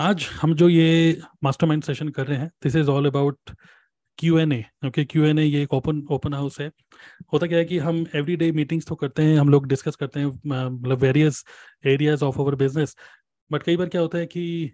आज हम जो ये मास्टरमाइंड सेशन कर रहे हैं this is all about Q&A. Okay, Q&A ये एक ओपन हाउस है. होता क्या है कि हम एवरी डे मीटिंग्स तो करते हैं, हम लोग डिस्कस करते हैं मतलब various areas of our business, but कई बार क्या होता है कि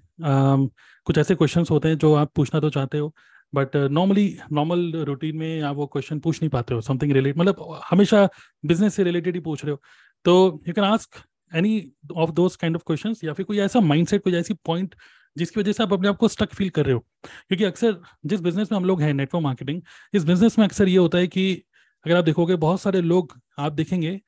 कुछ ऐसे क्वेश्चंस होते हैं जो आप पूछना तो चाहते हो बट नॉर्मल रूटीन में आप वो क्वेश्चन पूछ नहीं पाते हो. समथिंग रिलेटेड, मतलब हमेशा बिजनेस से रिलेटेड ही पूछ रहे हो, तो you can ask any of those kind of questions, या फिर कोई ऐसा माइंडसेट, कोई ऐसी पॉइंट जिसकी वजह से आप अपने आप को स्टक फील कर रहे हो. क्योंकि अक्सर जिस बिजनेस में हम लोग हैं, नेटवर्क मार्केटिंग, इस बिजनेस में अक्सर ये होता है कि अगर आप देखोगे बहुत सारे लोग, आप देखेंगे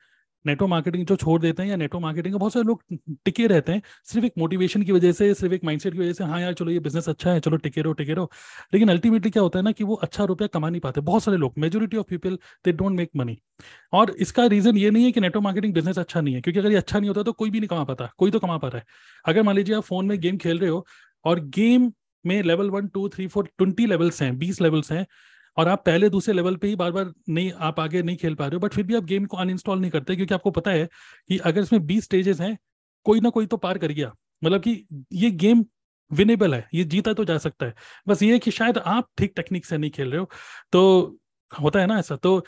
नेटवर्क मार्केटिंग जो छोड़ देते हैं या नेटवर्क मार्केटिंग में बहुत सारे लोग टिके रहते हैं सिर्फ एक मोटिवेशन की वजह से, सिर्फ एक माइंडसेट की वजह से. हाँ यार चलो ये बिजनेस अच्छा है, चलो टिके रहो. लेकिन अल्टीमेटली क्या होता है ना कि वो अच्छा रुपया कमा नहीं पाते. बहुत सारे लोग, majority of people, they don't make money. और इसका रीजन ये नहीं है कि नेटवर्क मार्केटिंग बिजनेस अच्छा नहीं है, क्योंकि अगर ये अच्छा नहीं होता तो कोई भी नहीं कमा पाता, कोई तो कमा पा रहा है. अगर मान लीजिए आप फोन में गेम खेल रहे हो और गेम में लेवल 1, 2, 3, 4 20 लेवल्स हैं, 20 लेवल्स हैं, और आप पहले दूसरे लेवल पे ही बार बार नहीं, आप आगे नहीं खेल पा रहे हो, बट फिर भी आप गेम को अनइंस्टॉल नहीं करते, क्योंकि आपको पता है कि अगर इसमें 20 स्टेजेस हैं, कोई ना कोई तो पार कर गया, मतलब कि ये गेम विनेबल है, ये जीता तो जा सकता है. बस ये है कि शायद आप ठीक टेक्निक से नहीं खेल रहे हो, तो होता है ना ऐसा. तो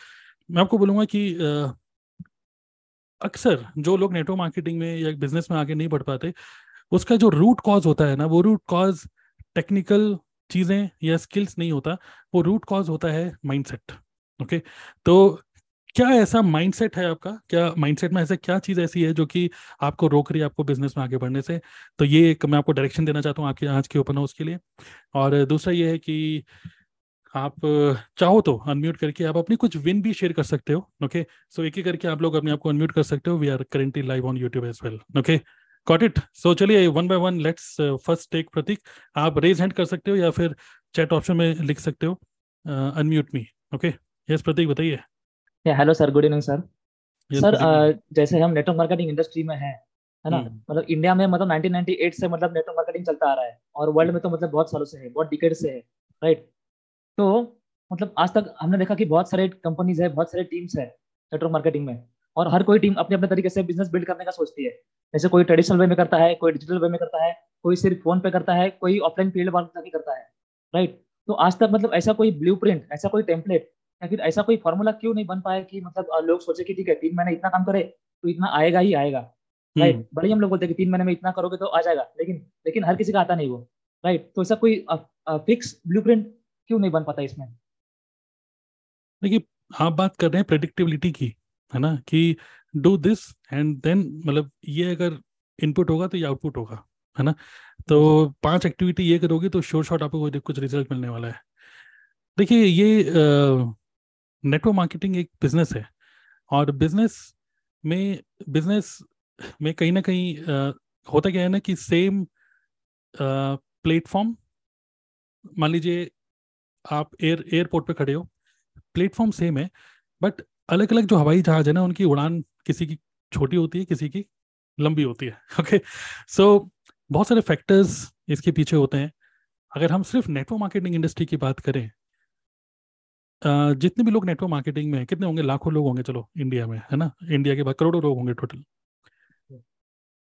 मैं आपको बोलूँगा कि अक्सर जो लोग नेटवर्क मार्केटिंग में या बिजनेस में आगे नहीं बढ़ पाते, उसका जो रूट कॉज होता है ना, वो रूट कॉज टेक्निकल चीज़ें या स्किल्स नहीं होता, वो रूट कॉज होता है माइंडसेट. ओके, तो क्या ऐसा माइंडसेट है आपका? क्या माइंडसेट में ऐसा क्या चीज़ ऐसी है जो कि आपको रोक रही है आपको बिजनेस में आगे बढ़ने से? तो ये एक मैं आपको डायरेक्शन देना चाहता हूँ आपके आज के ओपन हाउस के लिए. और दूसरा ये है कि आप चाहो तो अनम्यूट करके आप अपनी कुछ विन भी शेयर कर सकते हो. ओके, सो एक ही करके आप लोग अपने आपको अनम्यूट कर सकते हो. We are currently live on YouTube as well. Okay, Got it. So चलिए one by one let's first take Prateek. आप रेज हैंड कर सकते हो या फिर चैट ऑप्शन में लिख सकते हो unmute me. Okay, yes Prateek बताइए. Hello sir, good evening sir. Sir जैसे हम नेटवर्क मार्केटिंग इंडस्ट्री में है ना, मतलब इंडिया में मतलब 1998 से मतलब नेटवर्क मार्केटिंग चलता आ रहा है, और वर्ल्ड में तो मतलब बहुत सालों से है, बहुत डिकेड से है, राइट. तो मतलब आज तक हमने देखा कि बहुत सारे कंपनीज है, बहुत सारे टीम्स है नेटवर्क मार्केटिंग में, और हर कोई टीम अपने अपने तरीके से बिजनेस बिल्ड करने का सोचती है. जैसे कोई ट्रेडिशनल वे में करता है, कोई डिजिटल वे में करता है, कोई सिर्फ फोन पे करता है, कोई ऑफलाइन फील्ड वर्क करके करता है, राइट. तो आज तक मतलब ऐसा कोई ब्लूप्रिंट, ऐसा कोई टेम्पलेट या फिर ऐसा कोई फॉर्मूला क्यों नहीं बन पाया कि मतलब लोग सोचे कि ठीक है 3 महीने इतना काम करे तो इतना आएगा ही आएगा, राइट. बड़ी हम लोग बोलते हैं कि 3 महीने में इतना करोगे तो आ जाएगा, लेकिन हर किसी का आता नहीं वो, राइट. तो ऐसा कोई फिक्स ब्लूप्रिंट क्यों नहीं बन पाता इसमें? देखिए आप बात कर रहे हैं प्रेडिक्टेबिलिटी की, है ना, कि डू दिस एंड देन, मतलब ये अगर इनपुट होगा तो ये आउटपुट होगा, है ना. तो 5 एक्टिविटी ये करोगे तो श्योर शॉट आपको कुछ रिजल्ट मिलने वाला है. देखिए ये नेटवर्क मार्केटिंग एक बिजनेस है, और बिजनेस में कहीं ना कहीं होता क्या है ना कि सेम प्लेटफॉर्म, मान लीजिए आप एयरपोर्ट पे खड़े हो, प्लेटफॉर्म सेम है बट अलग अलग जो हवाई जहाज है ना, उनकी उड़ान किसी की छोटी होती है, किसी की लंबी होती है. ओके, सो बहुत सारे फैक्टर्स इसके पीछे होते हैं. अगर हम सिर्फ नेटवर्क मार्केटिंग इंडस्ट्री की बात करें, जितने भी लोग नेटवर्क मार्केटिंग में हैं, कितने होंगे, लाखों लोग होंगे, चलो इंडिया में, है ना, इंडिया के बाद करोड़ों लोग होंगे total.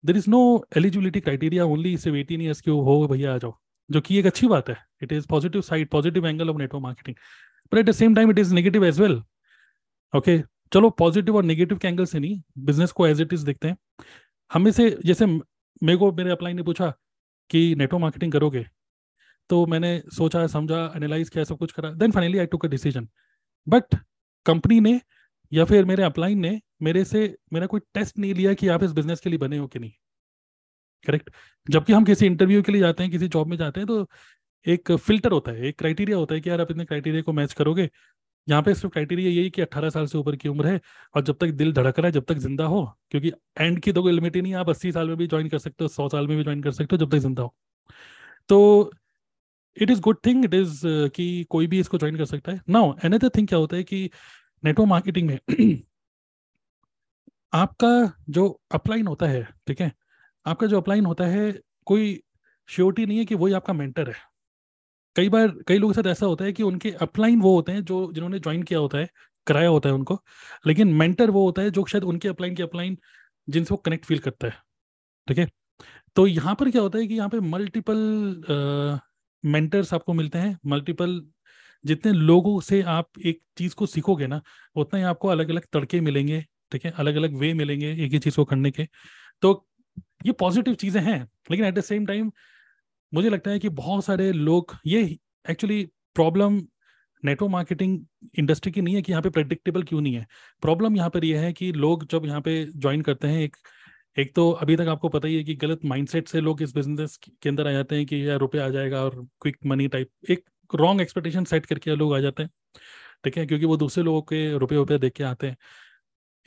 There is no eligibility criteria, only सिर्फ 18 ईयर्स के हो भैया आ जाओ, जो कि एक अच्छी बात है. It is positive side, positive angle of network marketing, but at the same time it is negative as well. Okay, चलो पॉजिटिव और नेगेटिव के एंगल से नहीं, बिजनेस को एज इट इज देखते हैं. हमें से जैसे मेरे को मेरे अपलाइन ने पूछा कि नेटवर्क मार्केटिंग करोगे, तो मैंने सोचा समझा एनालाइज किया सब कुछ करा, then finally I took a decision. But company ने या फिर मेरे अपलाइन ने मेरे से मेरा कोई टेस्ट नहीं लिया कि आप इस बिजनेस के लिए बने हो कि नहीं, करेक्ट. जबकि हम किसी इंटरव्यू के लिए जाते हैं, किसी जॉब में जाते हैं, तो एक फिल्टर होता है, एक क्राइटेरिया होता है कि यार आप इतने क्राइटेरिया को मैच करोगे. यहाँ पे सिर्फ क्राइटेरिया यही कि 18 साल से ऊपर की उम्र है, और जब तक दिल धड़क रहा है, जब तक जिंदा हो, क्योंकि एंड की तो कोई लिमिट ही नहीं है. आप 80 साल में भी ज्वाइन कर सकते हो, 100 साल में भी ज्वाइन कर सकते हो, जब तक जिंदा हो. तो it is good thing, it is कि कोई भी इसको ज्वाइन कर सकता है. नाउ अनदर थिंग क्या होता है कि नेटवर्क मार्केटिंग में आपका जो अपलाइन होता है, ठीक है, आपका जो अपलाइन होता है, कोई श्योरिटी नहीं है कि वही आपका मेंटर है. कई बार कई लोगों के साथ ऐसा होता है कि उनके अपलाइन वो होते हैं जो जिन्होंने ज्वाइन किया होता है, कराया होता है उनको, लेकिन मेंटर वो होता है जो शायद उनके अपलाइन जिनसे वो कनेक्ट फील करता है, ठीक है. तो यहाँ पर क्या होता है कि यहाँ पे मल्टीपल मेंटर्स आपको मिलते हैं, मल्टीपल जितने लोगों से आप एक चीज को सीखोगे ना उतना ही आपको अलग अलग तड़के मिलेंगे, ठीक है, अलग अलग वे मिलेंगे एक ही चीज को करने के। तो ये पॉजिटिव चीजें हैं, लेकिन एट द सेम टाइम मुझे लगता है कि बहुत सारे लोग, ये actually problem network marketing industry की नहीं है कि यहाँ पे प्रेडिक्टेबल क्यों नहीं है, प्रॉब्लम यहाँ पर यह है कि लोग जब यहाँ पे ज्वाइन करते हैं, एक तो अभी तक आपको पता ही है कि गलत माइंडसेट से लोग इस बिजनेस के अंदर आ जाते हैं कि यार रुपये आ जाएगा और क्विक मनी टाइप एक रॉन्ग एक्सपेक्टेशन सेट करके लोग आ जाते हैं, ठीक है, क्योंकि वो दूसरे लोगों के रुपये देख के आते हैं।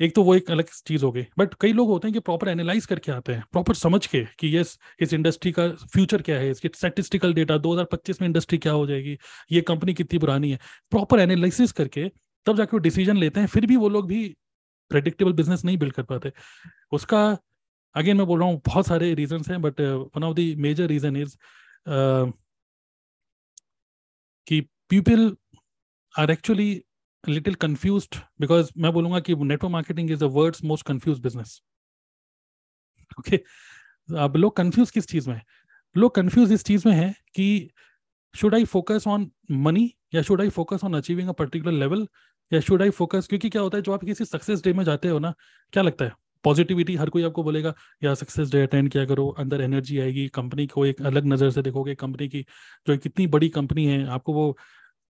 एक तो वो एक अलग चीज़ हो गई, बट कई लोग होते हैं कि प्रॉपर एनालाइज करके आते हैं, प्रॉपर समझ के कि यस इस इंडस्ट्री का फ्यूचर क्या है, इसके स्टैटिस्टिकल डेटा 2025 में इंडस्ट्री क्या हो जाएगी, ये कंपनी कितनी पुरानी है, प्रॉपर एनालिसिस करके तब जाके वो डिसीजन लेते हैं। फिर भी वो लोग भी प्रेडिक्टेबल बिजनेस नहीं बिल्ड कर पाते। उसका अगेन मैं बोल रहा हूँ बहुत सारे रीजंस हैं, but one of the major reason is कि people are actually little confused, because मैं बोलूंगा कि network marketing is the world's most confuse business. Okay, अब लोग कंफ्यूज किस चीज में, लोग कंफ्यूज इस चीज में है कि should I focus on money या should I focus on achieving a particular level या शुड आई फोकस, क्योंकि क्या होता है जब आप किसी सक्सेस डे में जाते हो ना, क्या लगता है पॉजिटिविटी, हर कोई आपको बोलेगा यार सक्सेस डे अटेंड किया करो, अंदर एनर्जी आएगी, कंपनी को एक अलग नज़र से देखोगे, कंपनी की जो कितनी बड़ी कंपनी है आपको वो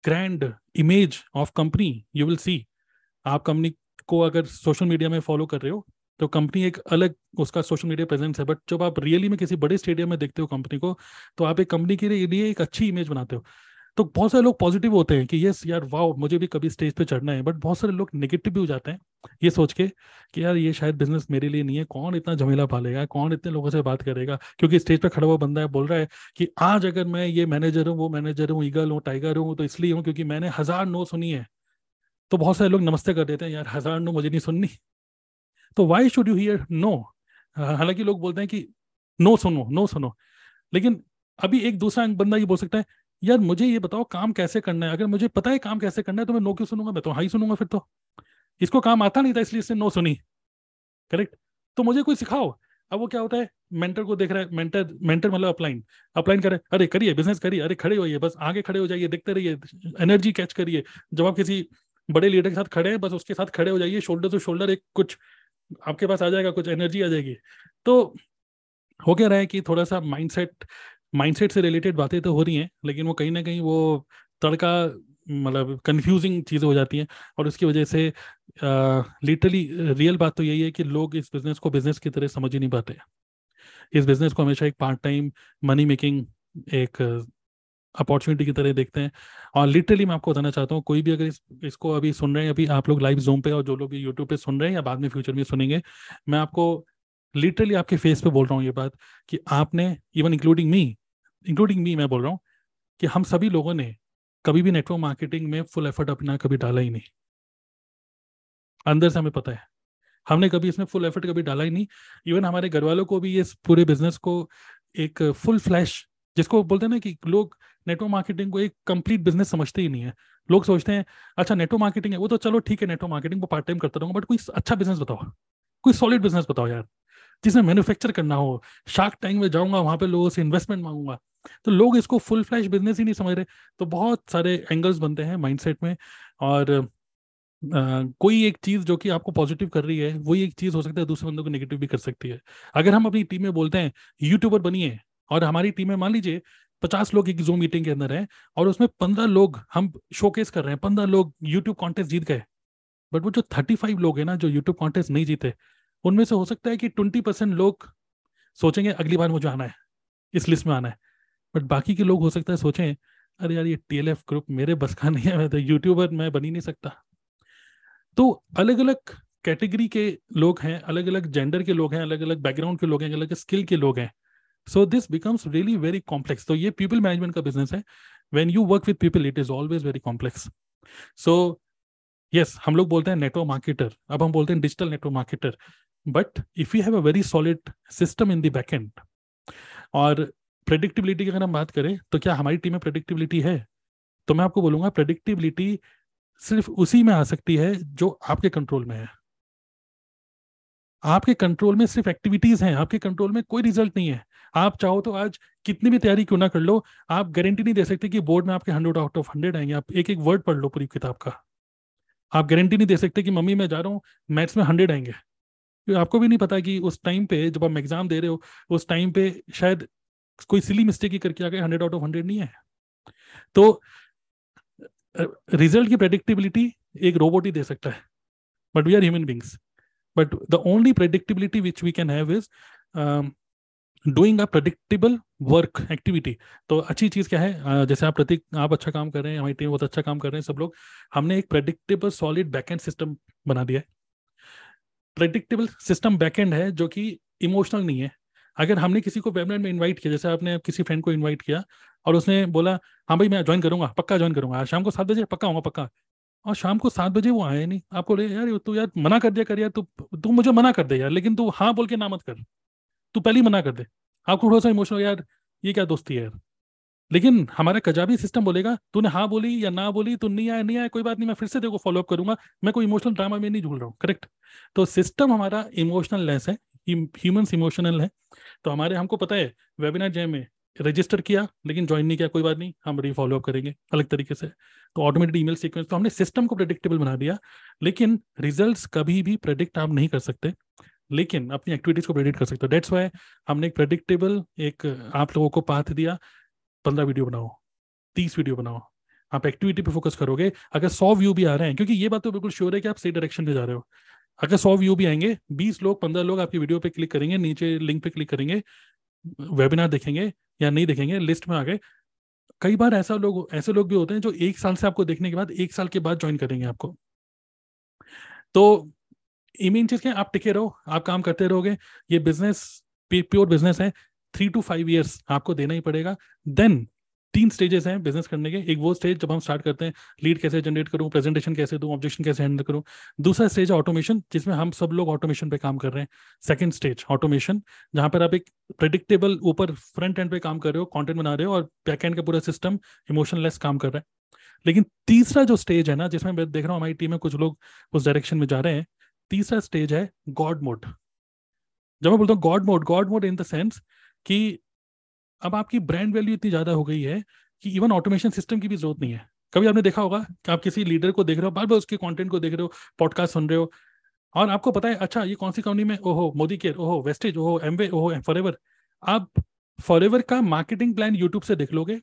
grand image of company you will see. आप कंपनी को अगर सोशल मीडिया में फॉलो कर रहे हो तो कंपनी एक अलग उसका सोशल मीडिया प्रेजेंस है, बट जब आप रियली में किसी बड़े स्टेडियम में देखते हो कंपनी को तो आप एक कंपनी के लिए एक अच्छी इमेज बनाते हो। तो बहुत सारे लोग पॉजिटिव होते हैं कि यस यार वाओ मुझे भी कभी स्टेज पे चढ़ना है, बट बहुत सारे लोग नेगेटिव भी हो जाते हैं ये सोच के कि यार ये शायद बिजनेस मेरे लिए नहीं है, कौन इतना झमेला पालेगा, कौन इतने लोगों से बात करेगा, क्योंकि स्टेज पे खड़ा हुआ बंदा है बोल रहा है कि आज अगर मैं ये मैनेजर हूँ, वो मैनेजर हूँ, ईगल हूँ, टाइगर हूँ, तो इसलिए हूँ क्योंकि मैंने 1000 नो सुनी है। तो बहुत सारे लोग नमस्ते कर देते हैं, यार 1000 नो मुझे नहीं सुननी, तो why should you hear no. हालांकि लोग बोलते हैं कि नो सुनो नो सुनो, लेकिन अभी एक दूसरा बंदा ये बोल सकता है यार मुझे ये बताओ काम कैसे करना है, अगर मुझे पता है काम कैसे करना है तो मैं नो क्यों सुनूंगा, मैं तो हाई सुनूंगा, फिर तो इसको काम आता नहीं था इसलिए इसने नो सुनी, करेक्ट, तो मुझे कोई सिखाओ। अब वो क्या होता है मेंटर को देख रहा है, मेंटर मतलब अपलाइन कर रहा है, अरे करिए बिजनेस करिए, अरे खड़े होइए, बस आगे खड़े हो जाइए, देखते रहिए, एनर्जी कैच करिए। जब आप किसी बड़े लीडर के साथ खड़े हैं बस उसके साथ खड़े हो जाइए, शोल्डर टू शोल्डर, एक कुछ आपके पास आ जाएगा, कुछ एनर्जी आ जाएगी। तो हो क्या रहा है कि थोड़ा सा माइंडसेट से रिलेटेड बातें तो हो रही हैं, लेकिन वो कहीं ना कहीं वो तड़का मतलब कंफ्यूजिंग चीज़ें हो जाती हैं, और उसकी वजह से लिटरली रियल बात तो यही है कि लोग इस बिज़नेस को बिज़नेस की तरह समझ ही नहीं पाते। इस बिज़नेस को हमेशा एक पार्ट टाइम मनी मेकिंग एक अपॉर्चुनिटी की तरह देखते हैं। और लिटरली मैं आपको बताना चाहता हूँ, कोई भी अगर इसको अभी सुन रहे हैं, अभी आप लोग लाइव ज़ूम पे और जो लोग भी यूट्यूब पे सुन रहे हैं या बाद में फ्यूचर में सुनेंगे, मैं आपको लिटरली आपके फेस पे बोल रहा हूँ ये बात कि आपने इवन इंक्लूडिंग मी मैं बोल रहा हूँ कि हम सभी लोगों ने कभी भी नेटवर्क मार्केटिंग में फुल एफर्ट अपना कभी डाला ही नहीं। अंदर से हमें पता है हमने कभी इसमें फुल एफर्ट कभी डाला ही नहीं। इवन हमारे घर वालों को भी ये पूरे बिजनेस को एक फुल फ्लैश, जिसको बोलते हैं ना कि लोग नेटवर्क मार्केटिंग को एक कंप्लीट बिजनेस समझते ही नहीं है। लोग सोचते हैं अच्छा नेटवर्क मार्केटिंग है वो तो चलो ठीक है, नेटवर्क मार्केटिंग को पार्ट टाइम करता रहूंगा, बट कोई अच्छा बिजनेस बताओ, कोई सॉलिड बिजनेस बताओ यार, जिसमें मैन्युफैक्चर करना हो, शार्क टैंक में जाऊंगा, वहां पे लोगों से इन्वेस्टमेंट मांगूंगा। तो लोग इसको फुल फ्लैश बिजनेस ही नहीं समझ रहे। तो बहुत सारे एंगल्स बनते हैं माइंडसेट में, और कोई एक चीज जो कि आपको पॉजिटिव कर रही है वही एक चीज हो सकता है दूसरे बंदों को नेगेटिव भी कर सकती है। अगर हम अपनी टीम में बोलते हैं यूट्यूबर बनिए, और हमारी टीम में मान लीजिए 50 लोग एक जूम मीटिंग के अंदर है और उसमें 15 लोग हम शोकेस कर रहे हैं, 15 लोग यूट्यूब कॉन्टेस्ट जीत गए, बट वो जो 35 लोग हैं ना जो यूट्यूब कॉन्टेस्ट नहीं जीते, उनमें से हो सकता है कि 20% लोग सोचेंगे अगली बार मुझे आना है, इस लिस्ट में आना है, बट बाकी के लोग हो सकता है सोचें अरे यार ये TLF ग्रुप मेरे बस का नहीं है, मैं तो यूट्यूबर मैं बन ही नहीं सकता। तो अलग अलग कैटेगरी के लोग हैं, अलग अलग जेंडर के लोग हैं, अलग अलग बैकग्राउंड के लोग हैं, अलग अलग स्किल के लोग हैं। So this becomes really very complex. तो ये पीपल मैनेजमेंट का बिजनेस है। When you work with people it is always very complex. So yes, हम लोग बोलते हैं नेटवर्क मार्केटर, अब हम बोलते हैं digital network marketer, but if you have a very solid system in the back end. और प्रेडिक्टेबिलिटी की अगर हम बात करें तो क्या हमारी टीम में प्रेडिक्टेबिलिटी है? तो मैं आपको बोलूंगा प्रेडिक्टेबिलिटी सिर्फ उसी में आ सकती है जो आपके कंट्रोल में है। आपके कंट्रोल में सिर्फ एक्टिविटीज हैं, आपके कंट्रोल में कोई रिजल्ट नहीं है। आप चाहो तो आज कितनी भी तैयारी क्यों ना कर लो, आप गारंटी नहीं दे सकते कि बोर्ड में आपके 100 out of 100 आएंगे। आप एक एक वर्ड पढ़ लो पूरी किताब का, आप गारंटी नहीं दे सकते कि मम्मी मैं जा रहा हूँ मैथ्स में 100 आएंगे। आपको भी नहीं पता कि उस टाइम पे जब आप एग्जाम दे रहे हो उस टाइम पे शायद कोई सिली मिस्टेक ही करके आ गए, 100 out of 100 नहीं है। तो रिजल्ट की प्रेडिक्टेबिलिटी एक रोबोट ही दे सकता है, but we are human beings. But the only predictability which we can have is doing a predictable work activity. तो अच्छी चीज़ क्या है, जैसे आप प्रतीक आप अच्छा काम कर रहे हैं, हमारी टीम बहुत अच्छा काम कर रहे हैं, सब लोग, हमने एक प्रेडिक्टेबल सॉलिड बैकएंड सिस्टम बना दिया है। प्रेडिक्टेबल सिस्टम बैकएंड है जो कि इमोशनल नहीं है। अगर हमने किसी को वेबिनार में इन्वाइट किया, जैसे आपने किसी फ्रेंड को इन्वाइट किया और उसने बोला हाँ भाई मैं ज्वाइन करूंगा, पक्का ज्वाइन करूंगा, आज शाम को 7 बजे पक्का होगा पक्का, और शाम को 7 बजे वो आए नहीं, आपको बोले यार तू यार मना कर दिया कर यार, तू मुझे मना कर दे यार, लेकिन तू हाँ बोल के ना मत कर, तू पहले ही मना कर दे। आपको थोड़ा सा इमोशनल यार ये क्या दोस्ती है यार। लेकिन हमारा कजाबी सिस्टम बोलेगा तूने हाँ बोली या ना बोली, तू नहीं आया नहीं आया कोई बात नहीं, मैं फिर से देखो फॉलोअप करूंगा, मैं कोई इमोशनल ड्रामा में नहीं झूल रहा हूँ। करेक्ट। तो सिस्टम हमारा इमोशनल लेस है, ह्यूमंस इमोशनल है। तो हमारे हमको पता है वेबिनार जैम में रजिस्टर किया लेकिन ज्वाइन नहीं किया, कोई बात नहीं, हम री फॉलोअप करेंगे अलग तरीके से। तो ऑटोमेटेड ईमेल सीक्वेंस, तो हमने सिस्टम को प्रेडिक्टेबल बना दिया, लेकिन रिजल्ट्स कभी भी प्रेडिक्ट आप नहीं कर सकते, लेकिन अपनी एक्टिविटीज को प्रेडिक्ट कर सकते हो। डेट्स वाई हमने एक प्रेडिक्टेबल एक आप लोगों को पाथ दिया, 15 वीडियो बनाओ, 30 वीडियो बनाओ, आप एक्टिविटी पे फोकस करोगे। अगर 100 व्यू भी आ रहे हैं, क्योंकि ये बात तो बिल्कुल श्योर है कि आप सही डायरेक्शन पे जा रहे हो, अगर 100 व्यू भी आएंगे, 20 लोग 15 लोग आपकी वीडियो पे क्लिक करेंगे, नीचे लिंक पे क्लिक करेंगे, वेबिनार देखेंगे या नहीं देखेंगे, लिस्ट में आ गए। कई बार ऐसे लोग भी होते हैं जो 1 साल से आपको देखने के बाद 1 साल के बाद ज्वाइन करेंगे आपको। तो ये मेन चीज़ क्या है, आप टिके रहो, आप काम करते रहोगे, ये बिजनेस प्योर बिजनेस है। 3 to 5 years आपको देना ही पड़ेगा। देन 3 स्टेजेस हैं बिजनेस करने के। एक वो स्टेज जब हम स्टार्ट करते हैं, लीड कैसे जनरेट करूं, प्रेजेंटेशन कैसे दूं, ऑब्जेक्शन कैसे हैंडल करूं। दूसरा स्टेज है ऑटोमेशन, जिसमें हम सब लोग ऑटोमेशन पे काम कर रहे हैं। सेकंड स्टेज ऑटोमेशन, जहां पर आप एक प्रेडिक्टेबल ऊपर फ्रंट एंड पे काम कर रहे हो, कॉन्टेंट बना रहे हो, और बैक एंड का पूरा सिस्टम इमोशनलेस काम कर रहा है। लेकिन तीसरा जो स्टेज है ना, जिसमें मैं देख रहा हूँ हमारी टीम में कुछ लोग उस डायरेक्शन में जा रहे हैं, तीसरा स्टेज है गॉड मोड। जब मैं बोलता हूँ God mode in the sense कि अब आपकी ब्रांड वैल्यू इतनी ज़्यादा हो गई है कि इवन ऑटोमेशन सिस्टम की भी जरूरत नहीं है। कभी आपने देखा होगा कि आप किसी लीडर को देख रहे हो, बार बार उसके कंटेंट को देख रहे हो, पॉडकास्ट सुन रहे हो, और आपको पता है अच्छा ये कौन सी कंपनी में, ओहो मोदीकेयर, ओहो वेस्टेज, ओहो एमवे, ओहो फॉरएवर। आप फॉरएवर का मार्केटिंग प्लान यूट्यूब से देख लोगे,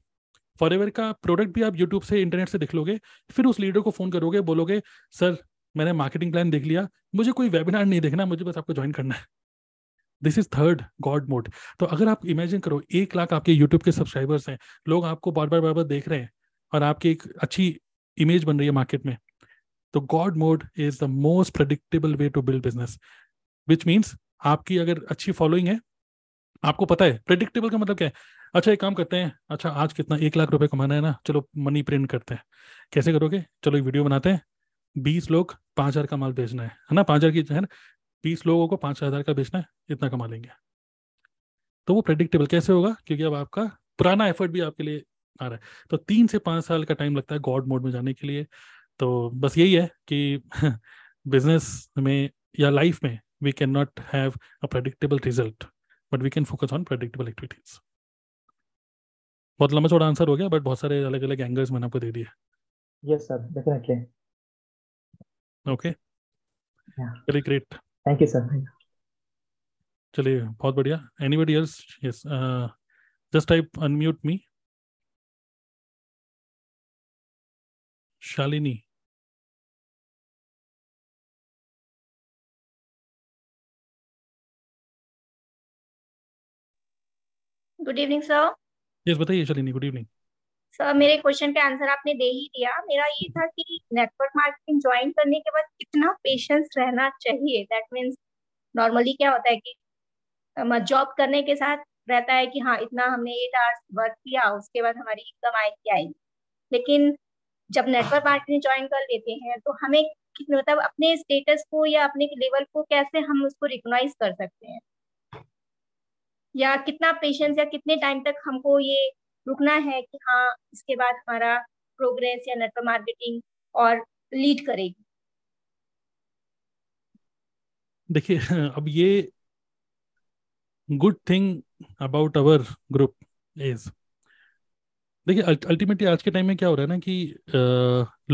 फॉरएवर का प्रोडक्ट भी आप यूट्यूब से इंटरनेट से देख लोगे, फिर उस लीडर को फ़ोन करोगे, बोलोगे सर मैंने मार्केटिंग प्लान देख लिया, मुझे कोई वेबिनार नहीं देखना, मुझे बस आपको ज्वाइन करना है। This is third god mode. तो अगर आप इमेजिन करो 1 लाख आपके यूट्यूब के सब्सक्राइबर्स हैं, लोग आपको बार बार देख रहे हैं और आपकी एक अच्छी इमेज बन रही है मार्केट में। तो god mode is the most predictable way to build business, which means आपकी अगर अच्छी फॉलोइंग है, आपको पता है प्रेडिक्टेबल का मतलब क्या है। अच्छा एक काम करते हैं, अच्छा आज कितना 1 लाख रुपए कमाना है ना, चलो मनी प्रिंट करते हैं। कैसे करोगे, चलो वीडियो बनाते हैं, 20 लोग 5,000 का माल भेजना है ना, 5,000 की है ना, 20 लोगों को 5,000 का बेचना है, इतना कमा लेंगे। तो वो प्रेडिक्टेबल कैसे होगा, क्योंकि अब आपका पुराना एफर्ट भी आपके लिए आ रहा है। तो 3 से 5 साल का टाइम लगता है गॉड मोड में जाने के लिए। तो बस यही है कि बिजनेस में या लाइफ में we can not have a predictable result, but we can focus on predictable activities. बहुत लंबा चौड़ा आंसर हो गया, बट बहुत सारे अलग अलग एंगल्स मैंने आपको दे दिए। Yes sir, definitely. Okay, very great, thank you sir. चलिए बहुत बढ़िया। Anybody else? Yes, just type unmute me. Shalini, good evening sir. Yes बताइए शालिनी, गुड इवनिंग सर। मेरे क्वेश्चन का आंसर आपने दे ही दिया। मेरा ये था कि नेटवर्क मार्केटिंग ज्वाइन करने के बाद कितना पेशेंस रहना चाहिए। दैट मींस नॉर्मली क्या होता है कि जॉब करने के साथ रहता है कि हाँ इतना हमने 8 आवर्स वर्क किया, उसके बाद हमारी इनकम आएगी। लेकिन जब नेटवर्क मार्केटिंग ज्वाइन कर लेते हैं तो हमें मतलब अपने स्टेटस को या अपने लेवल को कैसे हम उसको रिकॉग्नाइज कर सकते हैं, या कितना पेशेंस या कितने टाइम तक हमको ये रुकना है कि हाँ इसके बाद हमारा प्रोग्रेस या नेटवर्क मार्केटिंग और लीड करेगी। देखिए, अब ये good thing about our group is, देखिए अल्टीमेटली आज के टाइम में क्या हो रहा है ना कि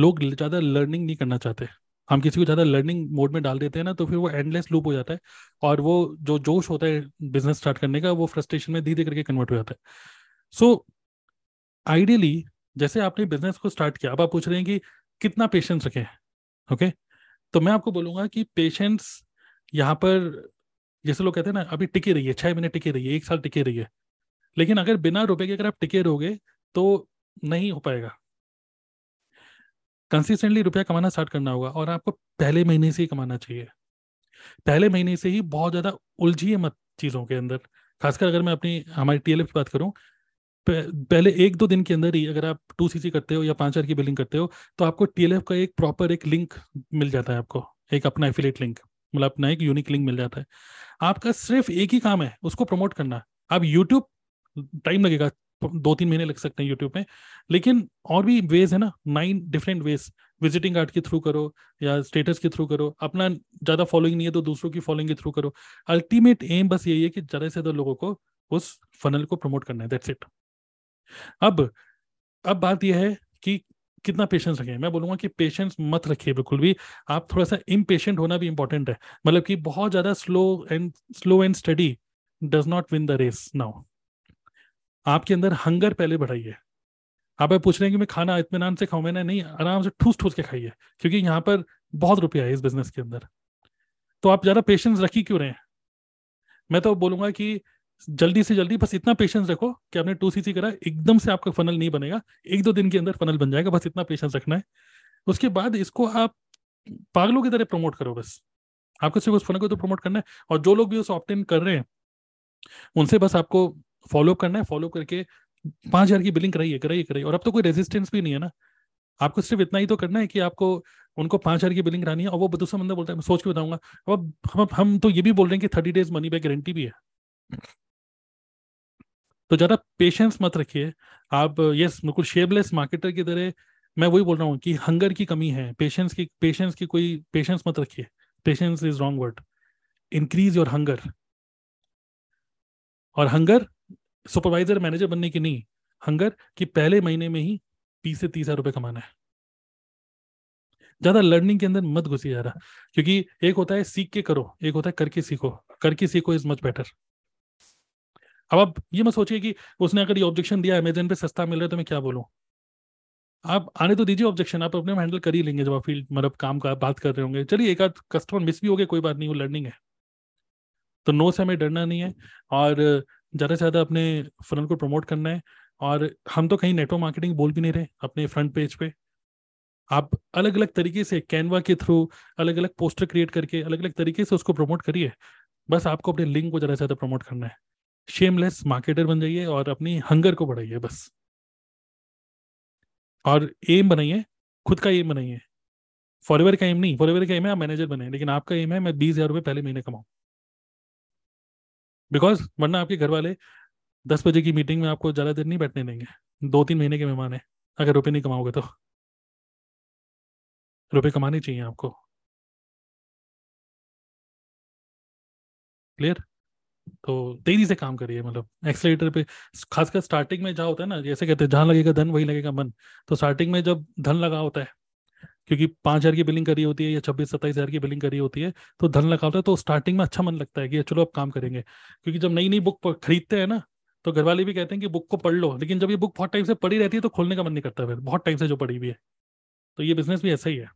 लोग ज़्यादा लर्निंग नहीं करना चाहते। हम किसी को ज़्यादा लर्निंग मोड में डाल देते हैं ना तो फिर वो एंडलेस लूप हो जाता है, और वो जो जोश होता है बिजनेस स्टार्ट करने का वो फ्रस्ट्रेशन में धीरे करके कन्वर्ट हो जाता है। सो आइडियली जैसे आपने बिजनेस को स्टार्ट किया, अब आप पूछ रहे हैं कि कितना पेशेंस रखें, ओके? तो मैं आपको बोलूँगा कि पेशेंस यहाँ पर जैसे लोग कहते हैं ना, अभी टिके रहिए, 6 महीने टिके रहिए, 1 साल टिके रहिए, लेकिन अगर बिना रुपए के अगर आप टिके रहोगे तो नहीं हो पाएगा। कंसिस्टेंटली रुपया कमाना स्टार्ट करना होगा, और आपको पहले महीने से ही कमाना चाहिए। पहले महीने से ही बहुत ज़्यादा उलझिए मत चीज़ों के अंदर। खासकर अगर मैं अपनी हमारी TLF की बात करूँ, पहले 1-2 दिन के अंदर ही अगर आप 2cc करते हो या 5,000 की बिलिंग करते हो तो आपको TLF का एक प्रॉपर एक लिंक मिल जाता है, आपको एक अपना एफिलिएट लिंक, मतलब अपना एक यूनिक लिंक मिल जाता है। आपका सिर्फ एक ही काम है, उसको प्रमोट करना। आप YouTube, टाइम लगेगा, 2-3 महीने लग सकते हैं यूट्यूब में, लेकिन और भी वेज है ना, 9 डिफरेंट वेज। विजिटिंग कार्ड के थ्रू करो या स्टेटस के थ्रू करो, अपना ज़्यादा फॉलोइंग नहीं है तो दूसरों की फॉलोइंग के थ्रू करो। अल्टीमेट एम बस यही है कि ज़्यादा से ज़्यादा लोगों को उस फनल को प्रमोट करना है, दैट्स इट। अब बात यह है कि कितना पेशेंस रखें। मैं बोलूँगा कि पेशेंस मत रखिए बिल्कुल भी। आप थोड़ा सा इम्पेशेंट होना भी इम्पोर्टेंट है, मतलब कि बहुत ज़्यादा slow and study does not win the race. Now आपके अंदर हंगर पहले बढ़ाइए। आप पूछ रहे हैं कि मैं खाना इत्मीनान से खाऊं, मैंने नहीं, आराम से ठूस ठूस के खाइए, क्योंकि यहाँ पर बहुत रुपया है इस बिजनेस के अंदर। तो आप ज़्यादा पेशेंस रखी क्यों रहे हैं? मैं तो बोलूँगा कि जल्दी से जल्दी बस इतना पेशेंस रखो कि आपने 2cc करा, एकदम से आपका फनल नहीं बनेगा, 1-2 दिन के अंदर फनल बन जाएगा, बस इतना पेशेंस रखना है। उसके बाद इसको आप पागलों की तरह प्रमोट करो, बस आपको सिर्फ उस फनल को तो प्रमोट करना है। और जो लोग भी उस ऑप्ट इन कर रहे हैं उनसे बस आपको फॉलो करना है, फॉलो करके 5,000 की बिलिंग कराइए। और अब तो कोई रेजिस्टेंस भी नहीं है ना, आपको सिर्फ इतना ही तो करना है कि आपको उनको 5,000 की बिलिंग करानी है। और वो दूसरा बंदा बोलता है, मैं सोच के बताऊंगा। अब हम तो ये भी बोल रहे हैं कि 30 डेज मनी बैक गारंटी भी है। तो ज़्यादा पेशेंस मत रखिए आप। यस, बिल्कुल शेपलेस मार्केटर की तरह मैं वही बोल रहा हूँ कि हंगर की कमी है, पेशेंस की कोई पेशेंस मत रखिए। Patience is wrong word. Increase your hunger. और हंगर सुपरवाइजर मैनेजर बनने की नहीं, हंगर कि पहले महीने में ही 20 से 30,000 रुपये कमाना है। ज़्यादा लर्निंग के अंदर मत घुसिए ज़्यादा, क्योंकि एक होता है सीख के करो, एक होता है करके सीखो। करके सीखो इज मच बेटर। अब आप ये मत सोचिए कि उसने अगर ये ऑब्जेक्शन दिया, अमेजन पे सस्ता मिल रहा है तो मैं क्या बोलूँ। आप आने तो दीजिए ऑब्जेक्शन, आप अपने हैंडल कर ही लेंगे। जब आप फील्ड मतलब काम का बात कर रहे होंगे, चलिए एक आध कस्टमर मिस भी हो गए, कोई बात नहीं, वो लर्निंग है। तो नो से हमें डरना नहीं है, और ज़्यादा से ज़्यादा अपने फनल को प्रमोट करना है। और हम तो कहीं नेटवर्क मार्केटिंग बोल भी नहीं रहे अपने फ्रंट पेज पे। आप अलग अलग तरीके से कैनवा के थ्रू अलग अलग पोस्टर क्रिएट करके अलग अलग तरीके से उसको प्रमोट करिए। बस आपको अपने लिंक को ज़्यादा से ज़्यादा प्रमोट करना है। शेमलेस मार्केटर बन जाइए और अपनी हंगर को बढ़ाइए बस। और एम बनाइए, खुद का एम बनाइए। फॉरएवर का एम नहीं, फॉरएवर का एम है आप मैनेजर बने, लेकिन आपका एम है मैं 20,000 रुपये पहले महीने कमाऊँ। बिकॉज वरना आपके घर वाले 10 बजे की मीटिंग में आपको ज़्यादा देर नहीं बैठने देंगे। 2-3 महीने के मेहमान हैं, अगर रुपये नहीं कमाओगे तो। रुपये कमाने चाहिए आपको। क्लियर? तो तेज़ी से काम करिए, मतलब एक्सेलेरेटर पे। खासकर स्टार्टिंग में जहाँ होता है ना, जैसे कहते हैं जहाँ लगेगा धन वही लगेगा मन। तो स्टार्टिंग में जब धन लगा होता है, क्योंकि 5,000 की बिलिंग करी होती है या 26-27,000 की बिलिंग करी होती है, तो धन लगा होता है। तो स्टार्टिंग में अच्छा मन लगता है कि चलो अब काम करेंगे। क्योंकि जब नई नई बुक खरीदते हैं ना, तो घर वाले भी कहते हैं कि बुक को पढ़ लो, लेकिन जब ये बुक बहुत टाइम से पढ़ी रहती है तो खोलने का मन नहीं करता फिर, बहुत टाइम से जो पढ़ी हुई है। तो ये बिजनेस भी ऐसा ही है,